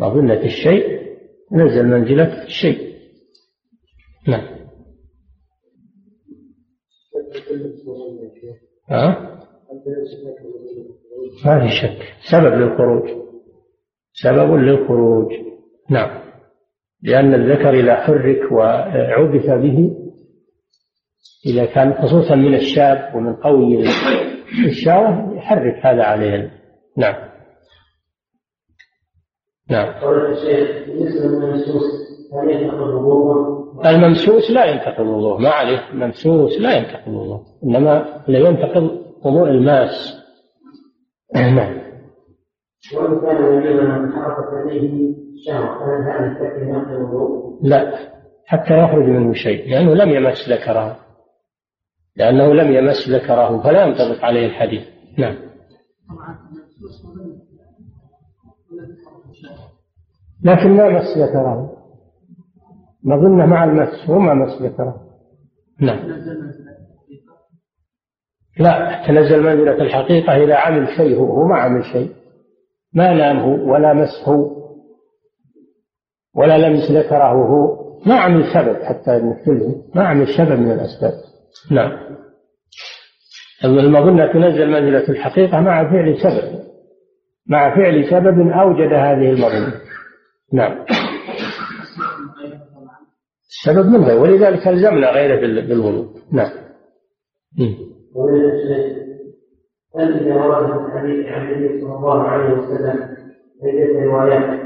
مظنة الشيء نزل منزلة الشيء. نعم. هذا الشك سبب للخروج. نعم، لأن الذكر إذا حرك وعبث به، إذا كان خصوصا من الشاب ومن قوي الشهوة يحرك هذا عليه. نعم. نعم. الممسوس لا ينتقض الوضوء، ما عليه، الممسوس لا ينتقض الوضوء، إنما لا ينتقض وضوء الماس. نعم. وإن كان يمينا من حركة يديه شهوة فهل هذا التكليف ينقض الوضوء؟ لا، حتى يخرج منه شيء، لأنه لم يمس ذكره، فلا ينطبق عليه الحديث. نعم. لكن لا مس ذكره، نظنه مع المس وما مس ذكره. نعم. لا تنزل منزلة الحقيقة إلى عمل شيء هو ما عمل شيء، ما نامه ولا مسه ولا لمس ذكره، هو ما عمل سبب حتى نفله، ما عمل سبب من الأسباب. نعم. المظنة تنزل منزلة الحقيقة مع فعل سبب، أوجد هذه المظنة. نعم. السبب من غيره، ولذلك ألزمنا غيره بالوضوء. نعم. هل إذا ورد من حديث عن النبي صلى الله عليه وسلم عدة روايات،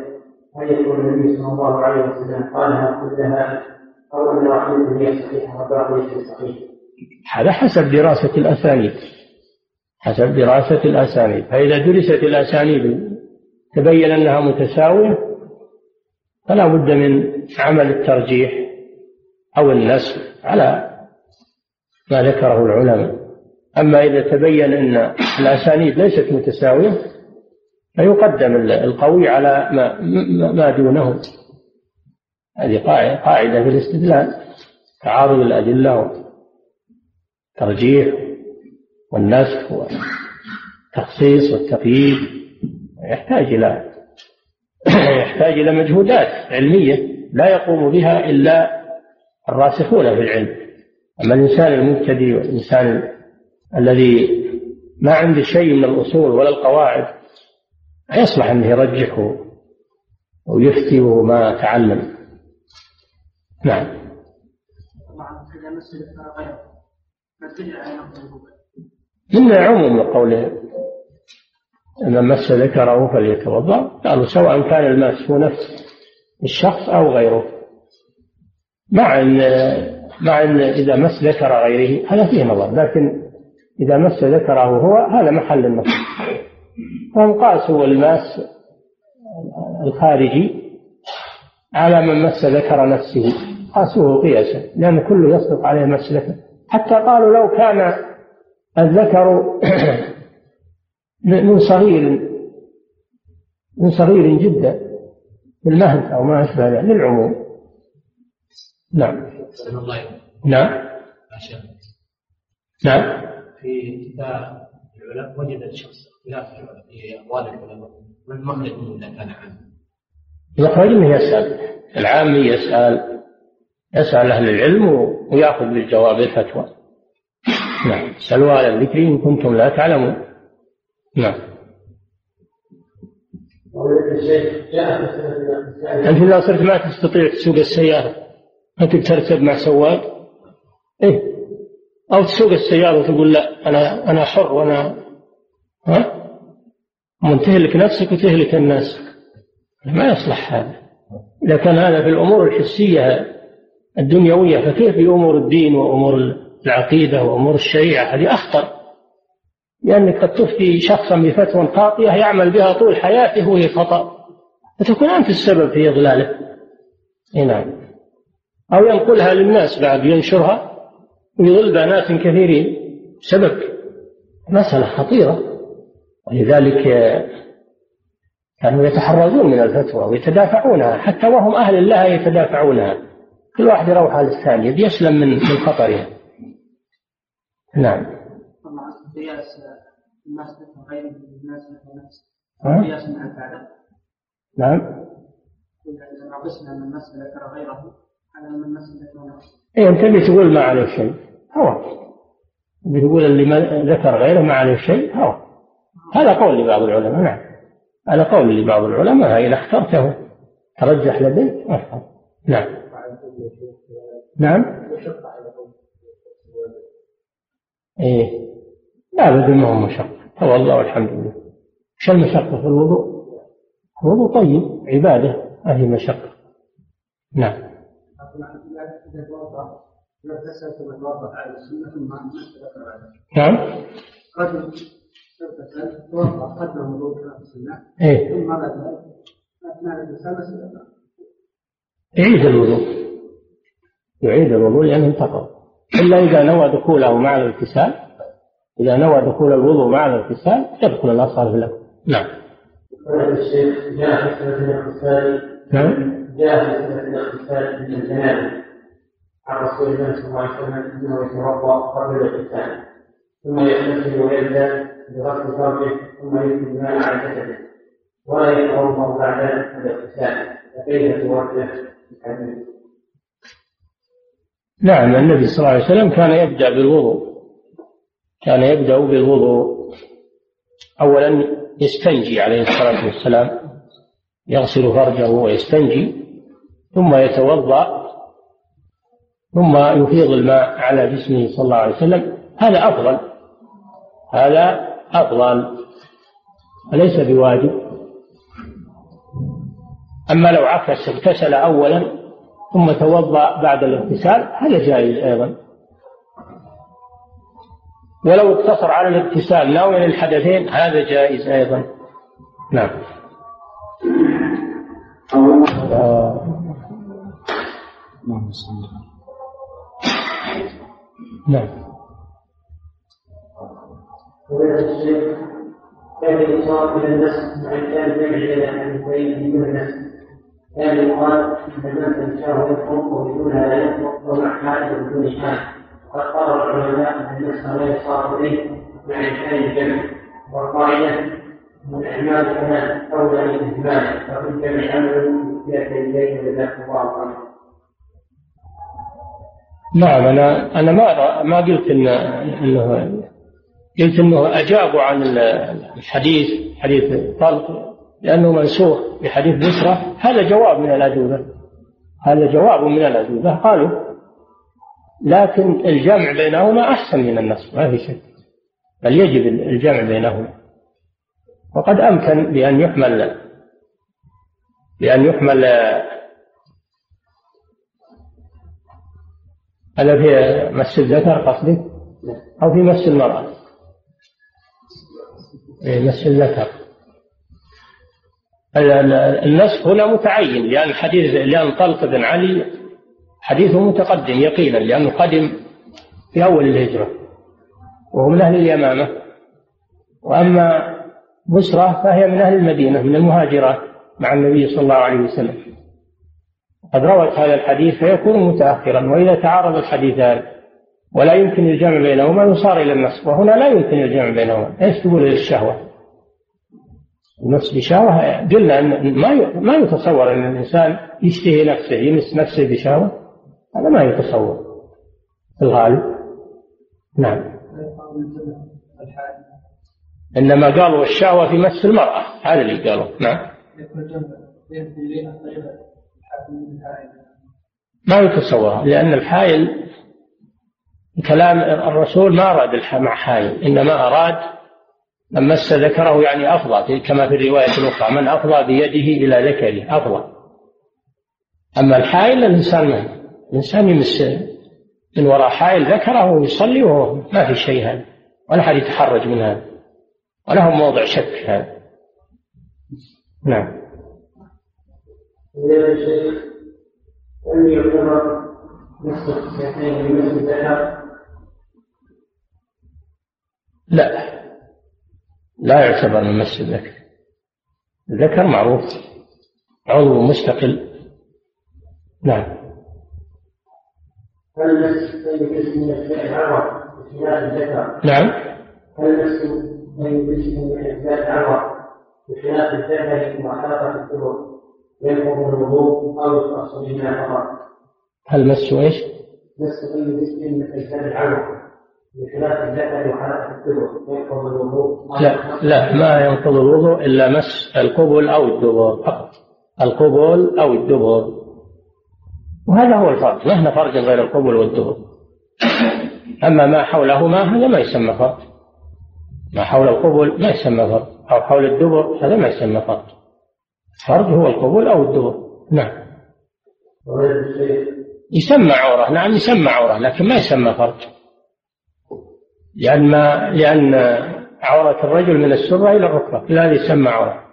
هل يقول النبي صلى الله عليه وسلم قالها كلها أو أن واحدة هي صحيحة وباقية ليست صحيحة؟ هذا حسب دراسة الأسانيد، فإذا درست الأسانيد تبين أنها متساوية فلا بد من عمل الترجيح أو النسخ على ما ذكره العلماء. أما إذا تبين أن الأسانيد ليست متساوية فيقدم القوي على ما دونه. هذه قاعدة في الاستدلال، تعارض الأدلة والترجيح والنسخ والتخصيص والتقييد، يحتاج إلى مجهودات علمية لا يقوم بها إلا الراسخون في العلم. أما الإنسان المبتدئ والإنسان الذي ما عنده شيء من الأصول ولا القواعد لا يصلح أنه يرجحه ويفتي ما تعلم. نعم. من عموم قوله أن مس ذكره فليتوضأ، قالوا سواء كان الماس هو نفس الشخص أو غيره، مع أن إذا مس ذكر غيره هذا فيه نظر، لكن إذا مس ذكره هو هذا محل النظر، فانقاس هو الماس الخارجي على من مس ذكر نفسه، قاسوه قياسا، لأن كله يصدق عليه مس ذكر. حتى قالوا لو كان الذكر من صغير جدا بالمهد أو ما أشبه ذلك للعموم. نعم. نعم. نعم. في كتاب العلماء وجد الشخص خلاف في أقوال العلماء، من مخرج منه إذا كان عام؟ المخرج منه يسأل العامي، يسأل أهل العلم ويأخذ بالجواب الفتوى. نعم. سألوا على الذكر إن كنتم لا تعلمون. نعم. أنت إذا صرت ما تستطيع تسوق السيارة أنت تركب مع سواق، أو تسوق السيارة وتقول لا أنا حر وأنا منتهلك نفسك وتهلك الناس، ما يصلح هذا. إذا كان هذا في الأمور الحسية الدنيوية فكيف في أمور الدين وأمور العقيدة وأمور الشريعة؟ هذه أخطر، لأنك قد تفتي شخصا بفتوى قاطعة يعمل بها طول حياته وهي خطأ، فتكون أنت السبب في إضلاله. نعم. أو ينقلها للناس بعد، ينشرها ويضل بناس كثيرين سبب. مسألة خطيرة، ولذلك كانوا يتحرزون من الفتوى ويتدافعونها، حتى وهم أهل لها يتدافعونها، كل واحد يروح على الثاني يسلم من خطرها. نعم. قياس الناس غير الناس نفس قياس مع الفعل. نعم. إذا قسنا من الناس ذكر غيره على من الناس ذكر نفسه. إيه أنت بتقول ما عليه شيء هو، بتقول اللي ذكر غيره ما عليه شيء هو، هذا قول لبعض العلماء. نعم. هذا قول لبعض العلماء، هاي إذا اخترته ترجح لديك أفضل. نعم. نعم. إيه. لا بد منهم مشقة، والله والحمد لله. شو المشقة في الوضوء؟ وضوء طيب عبادة هذه مشقة. نعم. نعم. قد توضأ قبل وضوء السنة ثم بدأ أثناء الجلسة يعيد الوضوء لأنه انتقض، إلا إذا نوى دخوله مع الاغتسال. إذا نوى دخول الوضوء مع الاغتسال يدخل الأصغر في الأكبر. نعم. قال الشيخ جاء في سنة الاغتسال من الجنابة عن رسول الله صلى الله عليه وسلم أنه يتوضأ قبل الاغتسال ثم يغتسل ويبدأ بغسل فرجه ثم ينفض الماء على جسده ولا يتوضأ بعد الاغتسال، فكيف توضأ الحديث؟ نعم، النبي صلى الله عليه وسلم كان يبدأ بالوضوء. أولا يستنجي عليه الصلاة والسلام، يغسل فرجه ويستنجي ثم يتوضأ ثم يفيض الماء على جسمه صلى الله عليه وسلم. هذا أفضل، وليس بواجب. أما لو عكس اغتسل أولا ثم توضأ بعد الاغتسال هذا جائز أيضا، ولو اقتصر على الاغتسال ناويا الحدثين هذا جائز أيضا. نعم. نعم. يعني قال إنما الشهوة يطلق بدونها لا يطلق ومع حاله بدون حال، وقد قرر العلماء أن النسخ لا يصار به مع إنسان الجمع، والقاعدة من أعمال الإمام أولى من إجماله، ففي الجمع أمر بكلتا يديه جزاكم الله خيرا. نعم، أنا ما قلت إنه أجابوا عن حديث طلق لأنه منسوخ بحديث بسرة. هذا جواب من الأجوبة قالوا، لكن الجمع بينهما أحسن من النص، ما في شك، بل يجب الجمع بينهما. وقد أمكن بأن يحمل هل في مس الذكر قصدي أو في مس المرأة؟ مس الذكر. النسخ هنا متعين لأن الحديث، لأن طلق بن علي حديثه متقدم يقينا، لأنه قدم في أول الهجرة وهم من أهل اليمامة، وأما بسرة فهي من أهل المدينة من المهاجرات مع النبي صلى الله عليه وسلم، قد روت هذا الحديث فيكون متأخرا. وإذا تعارض الحديثان ولا يمكن الجمع بينهما يصار إلى النسخ، وهنا لا يمكن الجمع بينهما. إيش تقول للشهوة؟ النفس بشهوة قلنا أن ما يتصور أن الإنسان يشتهي نفسه، يمس نفسه بشهوة، هذا ما يتصور في الغالب. نعم. إنما قالوا الشهوة في مس المرأة، هذا اللي قالوا. نعم. ما يتصور، لأن الحائل كلام الرسول ما أراد مع حائل، إنما أراد من مس ذكره يعني أفضى، كما في الرواية الأخرى من أفضى بيده إلى ذكره أفضى. أما الحائل الإنسان يمس من وراء حائل ذكره ويصلي وهو ما في شيء، هذا ولا أحد يتحرج من هذا ولا هم موضع شك في هذا. نعم. لا يعتبر من مس الذكر، الذكر معروف عضو مستقل. نعم. هل مس الذكر من أجزاء العرق بخلاف الذكر؟ نعم. هل مس الذكر من أجزاء العرق بخلاف الذكر وحلقة الذكر ينقض الوضوء أو يختص بهما فقط؟ هل مس إيش؟ مس الذكر من أجزاء العرق لا ما ينقض الوضوء إلا مس القبل أو الدبر فقط، القبل أو الدبر، وهذا هو الفرج، ما هنا فرج غير القبل والدبر. أما ما حولهما هذا ما يسمى فرج، ما حول القبل ما يسمى فرج، أو حول الدبر هذا ما يسمى فرج. الفرج هو القبول أو الدبر. نعم. يسمى عورة. نعم يسمى عورة، لكن ما يسمى فرج، لأن عورة الرجل من السرة إلى الركبة لا يسمى عورة،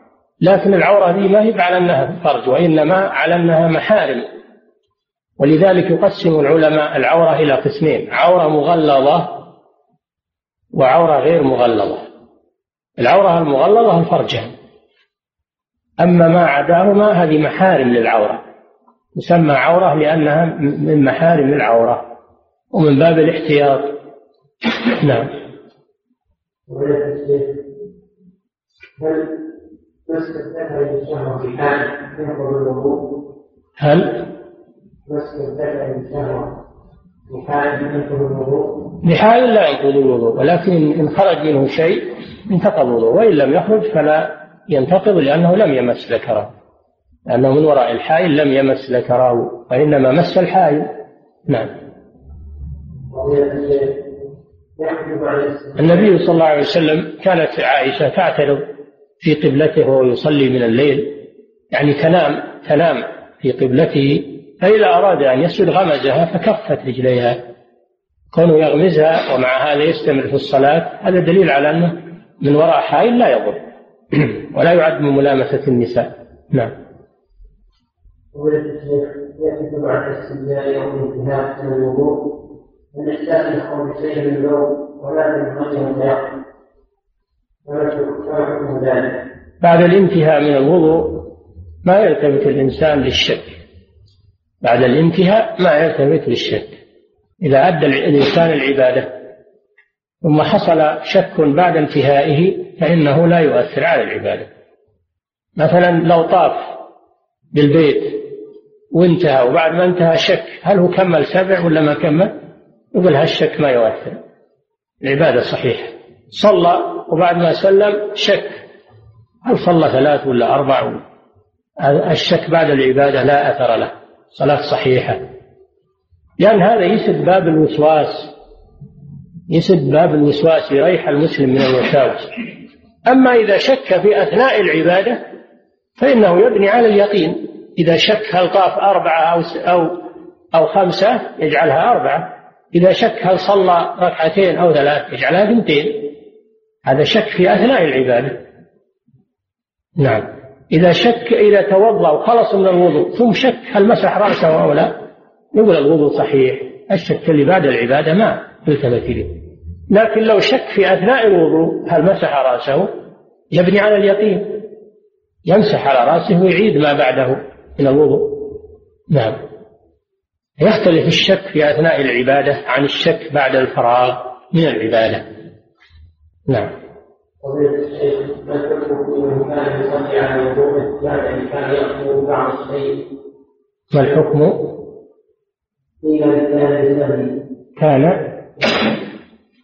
لكن العورة دي ما هي على أنها فرج، وإنما على أنها محارم. ولذلك يقسم العلماء العورة إلى قسمين: عورة مغلظة وعورة غير مغلظة. العورة المغلظة الفرجان، أما ما عداهما هذه محارم للعورة، تسمى عورة لأنها من محارم العورة ومن باب الاحتياط. نعم. هل بحال لا ينقض الوضوء، ولكن إن خرج منه شيء انتقض الوضوء، وإن لم يخرج فلا ينتقض، لأنه لم يمس ذكره، لأنه من وراء الحائل لم يمس ذكره، وإنما مس الحائل. نعم. النبي صلى الله عليه وسلم كانت عائشة تعترض في قبلته ويصلي من الليل، يعني تنام في قبلته، فإذا أراد أن يسجد غمزها فكفت رجليها. كونه يغمزها ومع هذا يستمر في الصلاة، هذا دليل على أنه من وراء حائل لا يضر ولا يعد من ملامسة النساء. نعم. بعد الانتهاء من الوضوء ما يلتفت الإنسان للشك، بعد الانتهاء ما يلتفت للشك. إذا أدى الإنسان العبادة ثم حصل شك بعد انتهائه فإنه لا يؤثر على العبادة. مثلا لو طاف بالبيت وانتهى، وبعد ما انتهى شك هل هو كمل 7 ولا ما كمل، يقول هالشك ما يؤثر، العبادة صحيحة. صلى وبعد ما سلم شك هل صلى 3 ولا 4، الشك بعد العبادة لا أثر له، صلاة صحيحة. لأن هذا يسد باب الوسواس، يسد باب الوسواس، يريح المسلم من الوساوس. أما إذا شك في أثناء العبادة فإنه يبني على اليقين. إذا شك هل طاف 4 أو 5 يجعلها 4، إذا شك هل صلى 2 أو 3 يجعلها 2، هذا شك في أثناء العبادة. نعم. إذا شك إذا توضأ وخلص من الوضوء ثم شك هل مسح رأسه أو لا، نقول الوضوء صحيح، الشك اللي بعد العبادة ما التفت إليه. لكن لو شك في أثناء الوضوء هل مسح رأسه، يبني على اليقين، يمسح على رأسه ويعيد ما بعده من الوضوء. نعم. يختلف الشك في أثناء العبادة عن الشك بعد الفراغ من العبادة. نعم. ما الحكم كان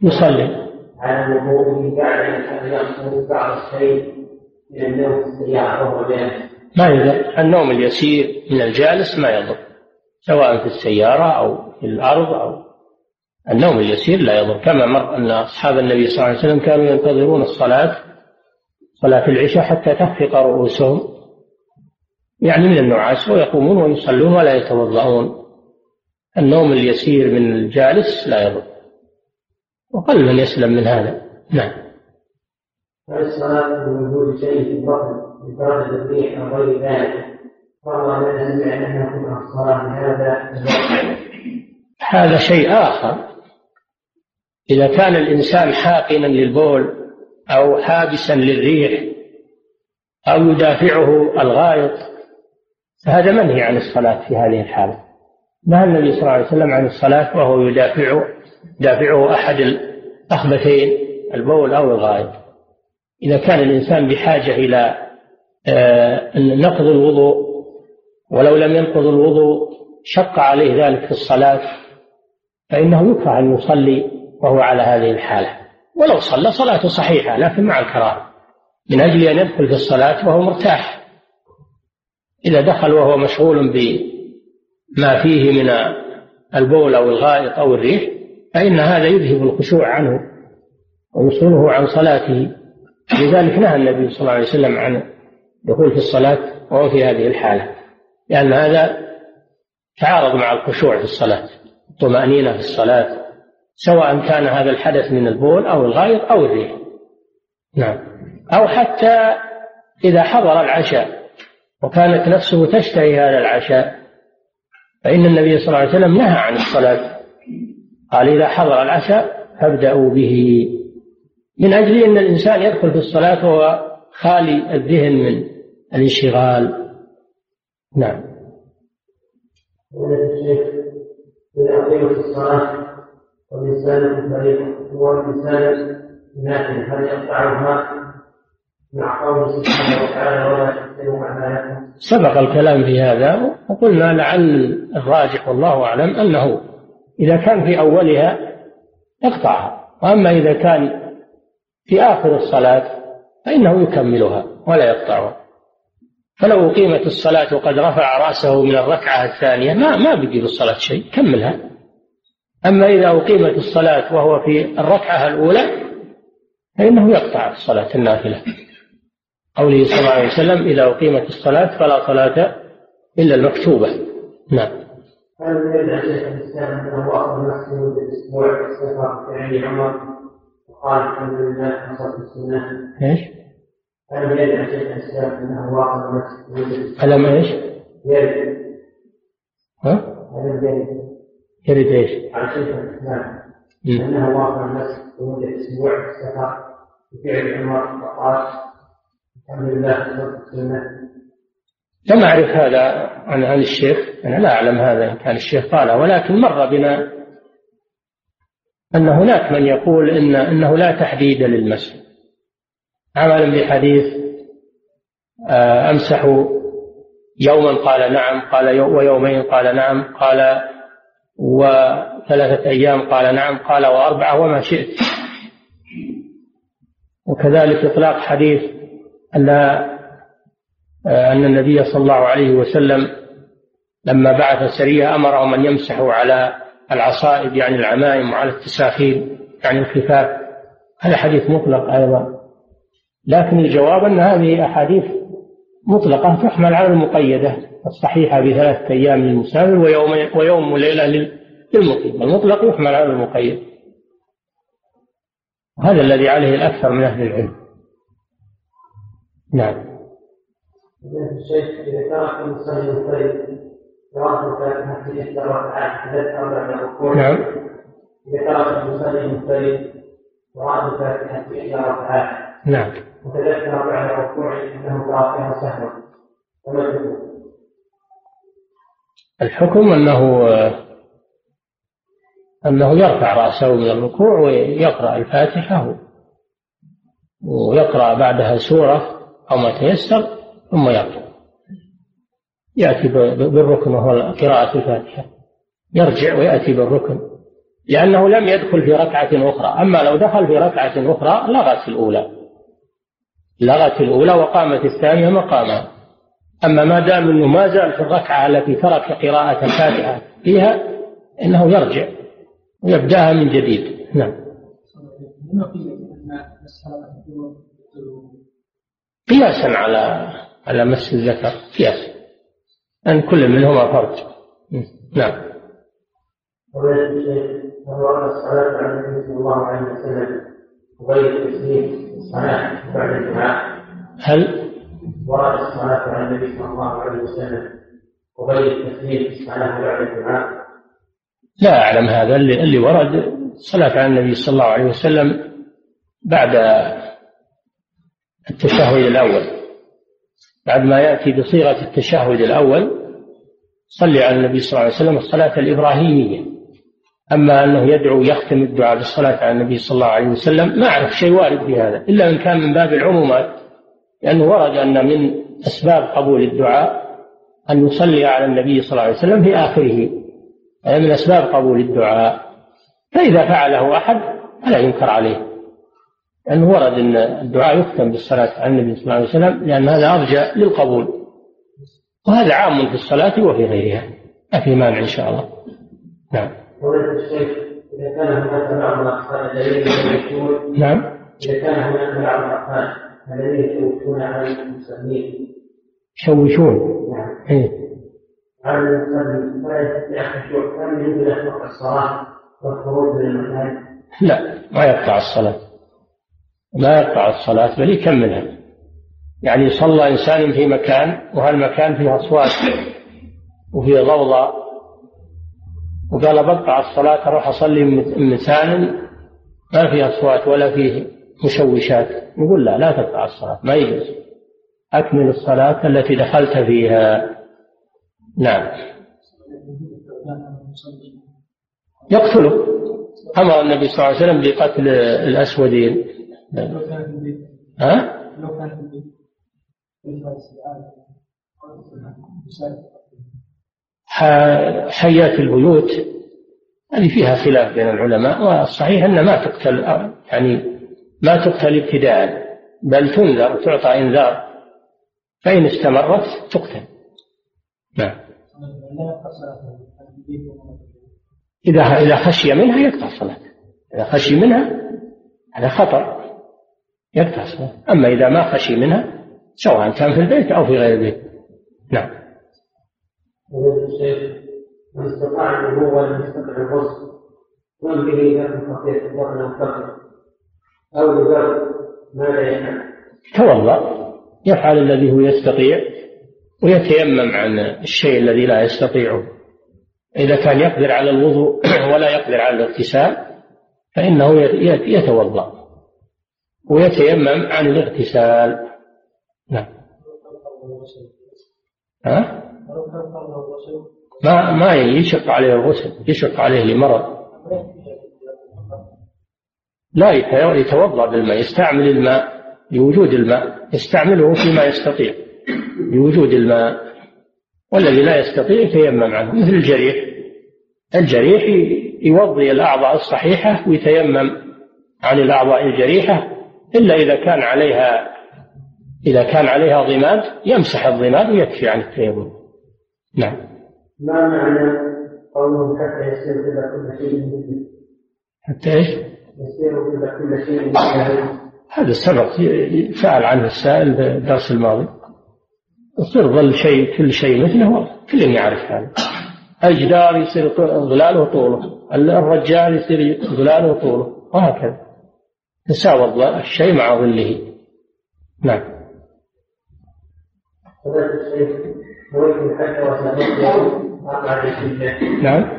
يصلي على وضوء بعد أن يقوم بعض الشيء من النوم السيارة، ما يضر النوم اليسير من الجالس، ما يضر سواء في السيارة أو في الأرض، أو النوم اليسير لا يضر، كما مر أن أصحاب النبي صلى الله عليه وسلم كانوا ينتظرون صلاة العشاء حتى تخفق رؤوسهم، يعني من النعاس، ويقومون ويصلون ولا يتوضؤون. النوم اليسير من الجالس لا يضر، وقل من يسلم من هذا. نعم. هل الصلاة من وجود شيء في البطن بفرد الريح أو غير ذلك فهو لا يستطيع أن يكون الصلاة هذا شيء آخر. إذا كان الإنسان حاقنا للبول أو حابسا للريح أو يدافعه الغائط فهذا منهي عن الصلاة في هذه الحالة. نهى النبي صلى الله عليه وسلم عن الصلاة وهو يدافعه أحد الأخبثين، البول أو الغائط. إذا كان الإنسان بحاجة إلى نقض الوضوء، ولو لم ينقض الوضوء شق عليه ذلك في الصلاة، فإنه يكره أن يصلي وهو على هذه الحالة، ولو صلى صلاته صحيحة لكن مع الكراهة، من أجل أن يدخل في الصلاة وهو مرتاح. إذا دخل وهو مشغول بما فيه من البول أو الغائط أو الريح فإن هذا يذهب الخشوع عنه ويشغله عن صلاته. لذلك نهى النبي صلى الله عليه وسلم عن دخول في الصلاة وهو في هذه الحالة، لأن هذا تعارض مع الخشوع في الصلاة، الطمأنينة في الصلاة، سواء كان هذا الحدث من البول أو الغائط أو الريح. نعم. أو حتى إذا حضر العشاء وكانت نفسه تشتهي هذا العشاء، فإن النبي صلى الله عليه وسلم نهى عن الصلاة، قال إذا حضر العشاء فابدأوا به، من أجل أن الإنسان يدخل في الصلاة وهو خالي الذهن من الانشغال. نعم. والرسالة الطريقة والرسالة الناحية هل يقطعها مع قوله سبحانه وتعالى ولا تحسنوا أعمالكم؟ سبق الكلام في هذا، وقلنا لعل الراجح والله أعلم أنه إذا كان في أولها يقطعها، وأما إذا كان في آخر الصلاة فإنه يكملها ولا يقطعها. فلو أقيمت الصلاة وقد رفع رأسه من الركعة الثانية ما بيجي بالصلاة شيء، كملها. أما إذا أقيمت الصلاة وهو في الركعة الأولى فإنه يقطع الصلاة النافلة، قوله صلى الله عليه وسلم إذا أقيمت الصلاة فلا صلاة إلا المكتوبة. نعم. هل يدعى شيخ الإسلام أنه أخذ محسن بالأسبوع السفر في عين عمر وقال الحمد لله نصرت السنة؟ إيش؟ هل يدعى شيخ الإسلام أنه أخذ محسن بالأسبوع؟ ألم إيش؟ يرد. ها؟ ألم يرد. يريد ايش؟ على شيخ الاسلام انه واقع النفس لمده اسبوع سفر بفعل عمر وقال الحمد لله نصرت السنه. لم اعرف هذا عن الشيخ، انا لا اعلم هذا ان كان الشيخ قاله، ولكن مر بنا ان هناك من يقول انه لا تحديد للمسح، عملا بحديث امسحوا يوما قال نعم، قال ويومين قال نعم، قال و3 أيام قال نعم، قال و4 وما شئت. وكذلك إطلاق حديث أن النبي صلى الله عليه وسلم لما بعث سرية أمرهم أن يمسحوا على العصائب يعني العمائم، وعلى التساخين يعني الخفاف. هذا حديث مطلق أيضا، لكن الجواب أن هذه أحاديث مطلقة تحمل على المقيدة الصحيحة ب3 أيام للمسافر ويوم وليلة للمقيم. المطلق يحمل على المقيد، هذا الذي عليه الأكثر من أهل العلم. نعم. الشيخ إذا كانت المسلم الطريق يراحل فاتحة في إحدى الركعات نعم. إذا كانت المسلم الطريق يراحل فاتحة في إحدى الركعات نعم. وتذكر بعد الركوع أنه قرأ فيها سهوا ومجهولا. الحكم أنه يرفع رأسه من الركوع ويقرأ الفاتحة ويقرأ بعدها سورة أو ما تيسر ثم يرجع، يأتي بالركن وهو قراءة الفاتحة، يرجع ويأتي بالركن، لأنه لم يدخل في ركعة أخرى. أما لو دخل في ركعة أخرى لغت الأولى وقامت الثانية مقامها. أما ما دام أنه ما زال في الركعة التي ترك قراءة الفاتحة فيها إنه يرجع ويبدأها من جديد. نعم. قياسا على مس الذكر، قياسا أن كل منهما فرد. نعم. هل ورد الصلاة عن النبي صلى الله عليه وسلم وغير التسليم الصلاة بعد الدعاء؟ لا أعلم هذا. اللي ورد الصلاة عن النبي صلى الله عليه وسلم بعد التشهد الأول، بعد ما يأتي بصيغة التشهد الأول صلي على النبي صلى الله عليه وسلم الصلاة الإبراهيمية. أما أنه يدعو يختم الدعاء بالصلاة على النبي صلى الله عليه وسلم ما أعرف شيء وارد بهذا، إلا إن كان من باب العمومات، لأنه ورد أن من أسباب قبول الدعاء أن يصلي على النبي صلى الله عليه وسلم في آخره، أي من أسباب قبول الدعاء، فإذا فعله أحد فلا ينكر عليه، لأنه ورد أن الدعاء يختم بالصلاة على النبي صلى الله عليه وسلم، لأن هذا أرجى للقبول. وهذا عام في الصلاة وفي غيرها، أفي مانع إن شاء الله. نعم. نعم. إذا كان هناك بعض الأطفال الذين يتوفون عن المسلمين يشوشون. هل يصلي ولا يخشون؟ هل يمكن يقطع الصلاة والخروج من المكان؟ لا، ما يقطع الصلاة، ما يقطع الصلاة، بل يكملها. يعني صلى إنسان في مكان وهالمكان فيه أصوات وفيه ضوضاء، وقال بقطع الصلاة أروح أصلي من مكان ما فيه أصوات ولا فيه مشوشات، نقول لا، لا تقطع الصلاة، ما يجوز، أكمل الصلاة التي دخلت فيها. نعم، يقتله، أمر النبي صلى الله عليه وسلم بقتل الأسودين. ها؟ حيات البيوت هذه فيها خلاف بين العلماء، والصحيح أن ما تقتل، يعني ما تقتل ابتداء، بل تنذر، تعطى إنذار، فإن استمرت تقتل. نعم، إذا خشي منها يقطع الصلاة، إذا خشي منها هذا خطر يقطع الصلاة، أما إذا ما خشي منها سواء كان في البيت أو في غير البيت. نعم. من استطاع النمو ولم يستطع الغسل وانبغي أن يستطيع الضرن أو الغرب ما لا يفعل، يتوضأ، يفعل الذي هو يستطيع، ويتيمم عن الشيء الذي لا يستطيعه. إذا كان يقدر على الوضوء ولا يقدر على الاغتسال فإنه يتوضأ ويتيمم عن الاغتسال. نعم. ها؟ ما يشق عليه الغسل، يشق عليه لمرض، لا يتوضأ بالماء، يستعمل الماء بوجود الماء، يستعمله فيما يستطيع بوجود الماء، والذي لا يستطيع يتيمم عنه، مثل الجريح يوضي الأعضاء الصحيحة ويتيمم عن الأعضاء الجريحة، إلا إذا كان عليها ضماد يمسح الضماد ويكفي عن التيمم. نعم. ما معنى قوله حتى يصير إلى كل شيء مثله؟ حتى إيش؟ يصير إلى كل شيء مثله. هذا السبق سأل عنه السائل بالدرس الماضي. يصير ظل شيء كل شيء مثله، كل يعرف هذا. الجدار يصير ظلاله وطوله، الرجال يصير ظلاله وطوله، وهكذا تساوى الشيء مع ظله. نعم. نعم.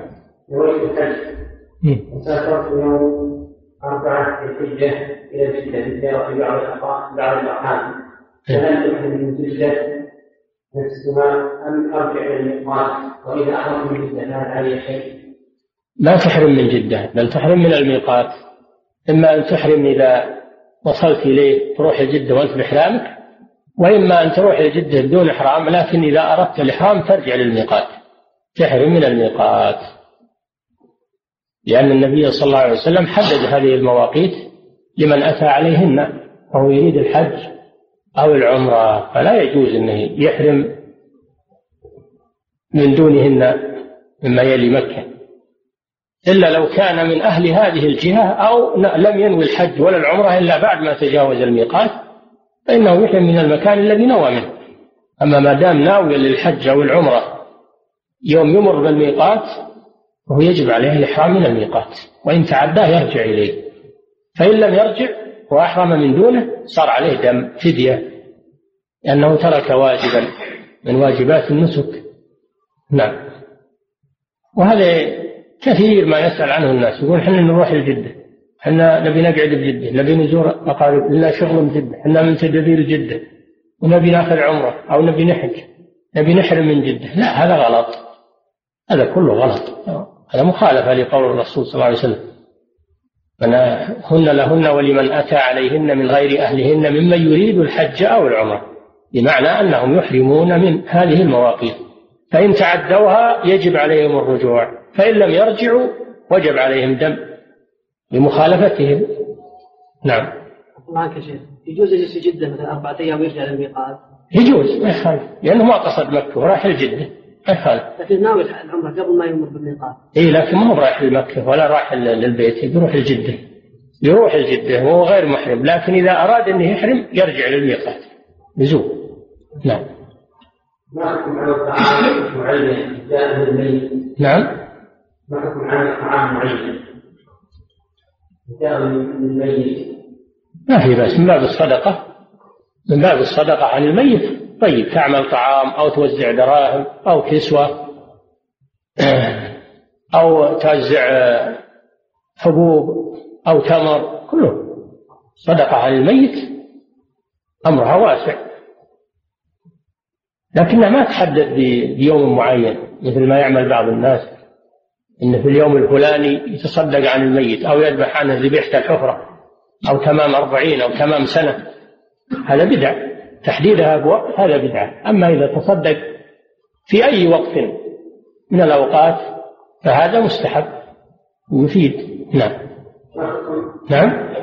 وسافرت يوم 4 في الحجة إلى جدة وفي بعض الأرحام، فهل من جدة نفسها أم أرجع إلى الميقات؟ وإذا أحرم من جدة هل علي شيء؟ لا تحرم من جدة، بل تحرم من الميقات. إما أن تحرم إذا وصلت إليه تروح جدة وأنت بإحرامك، وإما أن تروح لجدة بدون إحرام، لكن إذا أردت الإحرام ترجع للميقات، تحرم من الميقات، لأن النبي صلى الله عليه وسلم حدد هذه المواقيت لمن أتى عليهن، فهو يريد الحج أو العمرة، فلا يجوز أنه يحرم من دونهن مما يلي مكة، إلا لو كان من أهل هذه الجهة أو لم ينوي الحج ولا العمرة إلا بعد ما تجاوز الميقات، فإنه يحرم من المكان الذي نوى منه. أما ما دام ناوي للحج أو العمرة يوم يمر بالميقات فهو يجب عليه الإحرام من الميقات، وإن تعداه يرجع إليه، فإن لم يرجع وأحرم من دونه صار عليه دم فدية، لأنه ترك واجبا من واجبات النسك. نعم. وهذا كثير ما يسأل عنه الناس، يقول حنا نروح لجدة، حنا نبي نقعد بجدة، نبي نزور أقارب، لنا شغل بجدة، حنا من تدبير جدة، ونبي ناخذ عمرة أو نبي نحج، نبي نحرم من جدة، لا، هذا غلط، هذا كله غلط، هذا مخالفة لقول الرسول صلى الله عليه وسلم: هن لهن ولمن أتى عليهن من غير أهلهن ممن يريد الحج أو العمرة، بمعنى أنهم يحرمون من هذه المواقيت، فإن تعدوها يجب عليهم الرجوع، فإن لم يرجعوا وجب عليهم دم لمخالفتهم. نعم. معك شيخ، يجوز يجلس جدة مثلا 4 أيام ويرجع للميقات؟ يجوز، ما يخالف، لأنه ما قصد مكة وراح لجدة، ما يخالف، لكن ناوي العمرة قبل ما يمر بالميقات. إيه، لكن ما هو رايح لمكة ولا رايح للبيت، يروح لجدة، يروح لجدة وهو غير محرم، لكن إذا أراد أنه يحرم يرجع للميقات يزور. نعم. نحكم على الطعام معين جاء من الميت. نعم. نحكم على الطعام معين جاء من الميت. ما في بأس، من باب الصدقة، من باب الصدقة عن الميت. طيب، تعمل طعام أو توزع دراهم أو كسوة أو توزع حبوب أو تمر، كله صدقة عن الميت، أمرها واسع، لكنها ما تحدد بيوم معين مثل ما يعمل بعض الناس، إن في اليوم الفلاني يتصدق عن الميت أو يذبح عنه ذبيحة الحفرة أو تمام 40 أو تمام سنة. هذا بدعة، تحديدها بوقت هذا بدعة. أما إذا تصدق في أي وقت من الأوقات فهذا مستحب ومفيد. نعم.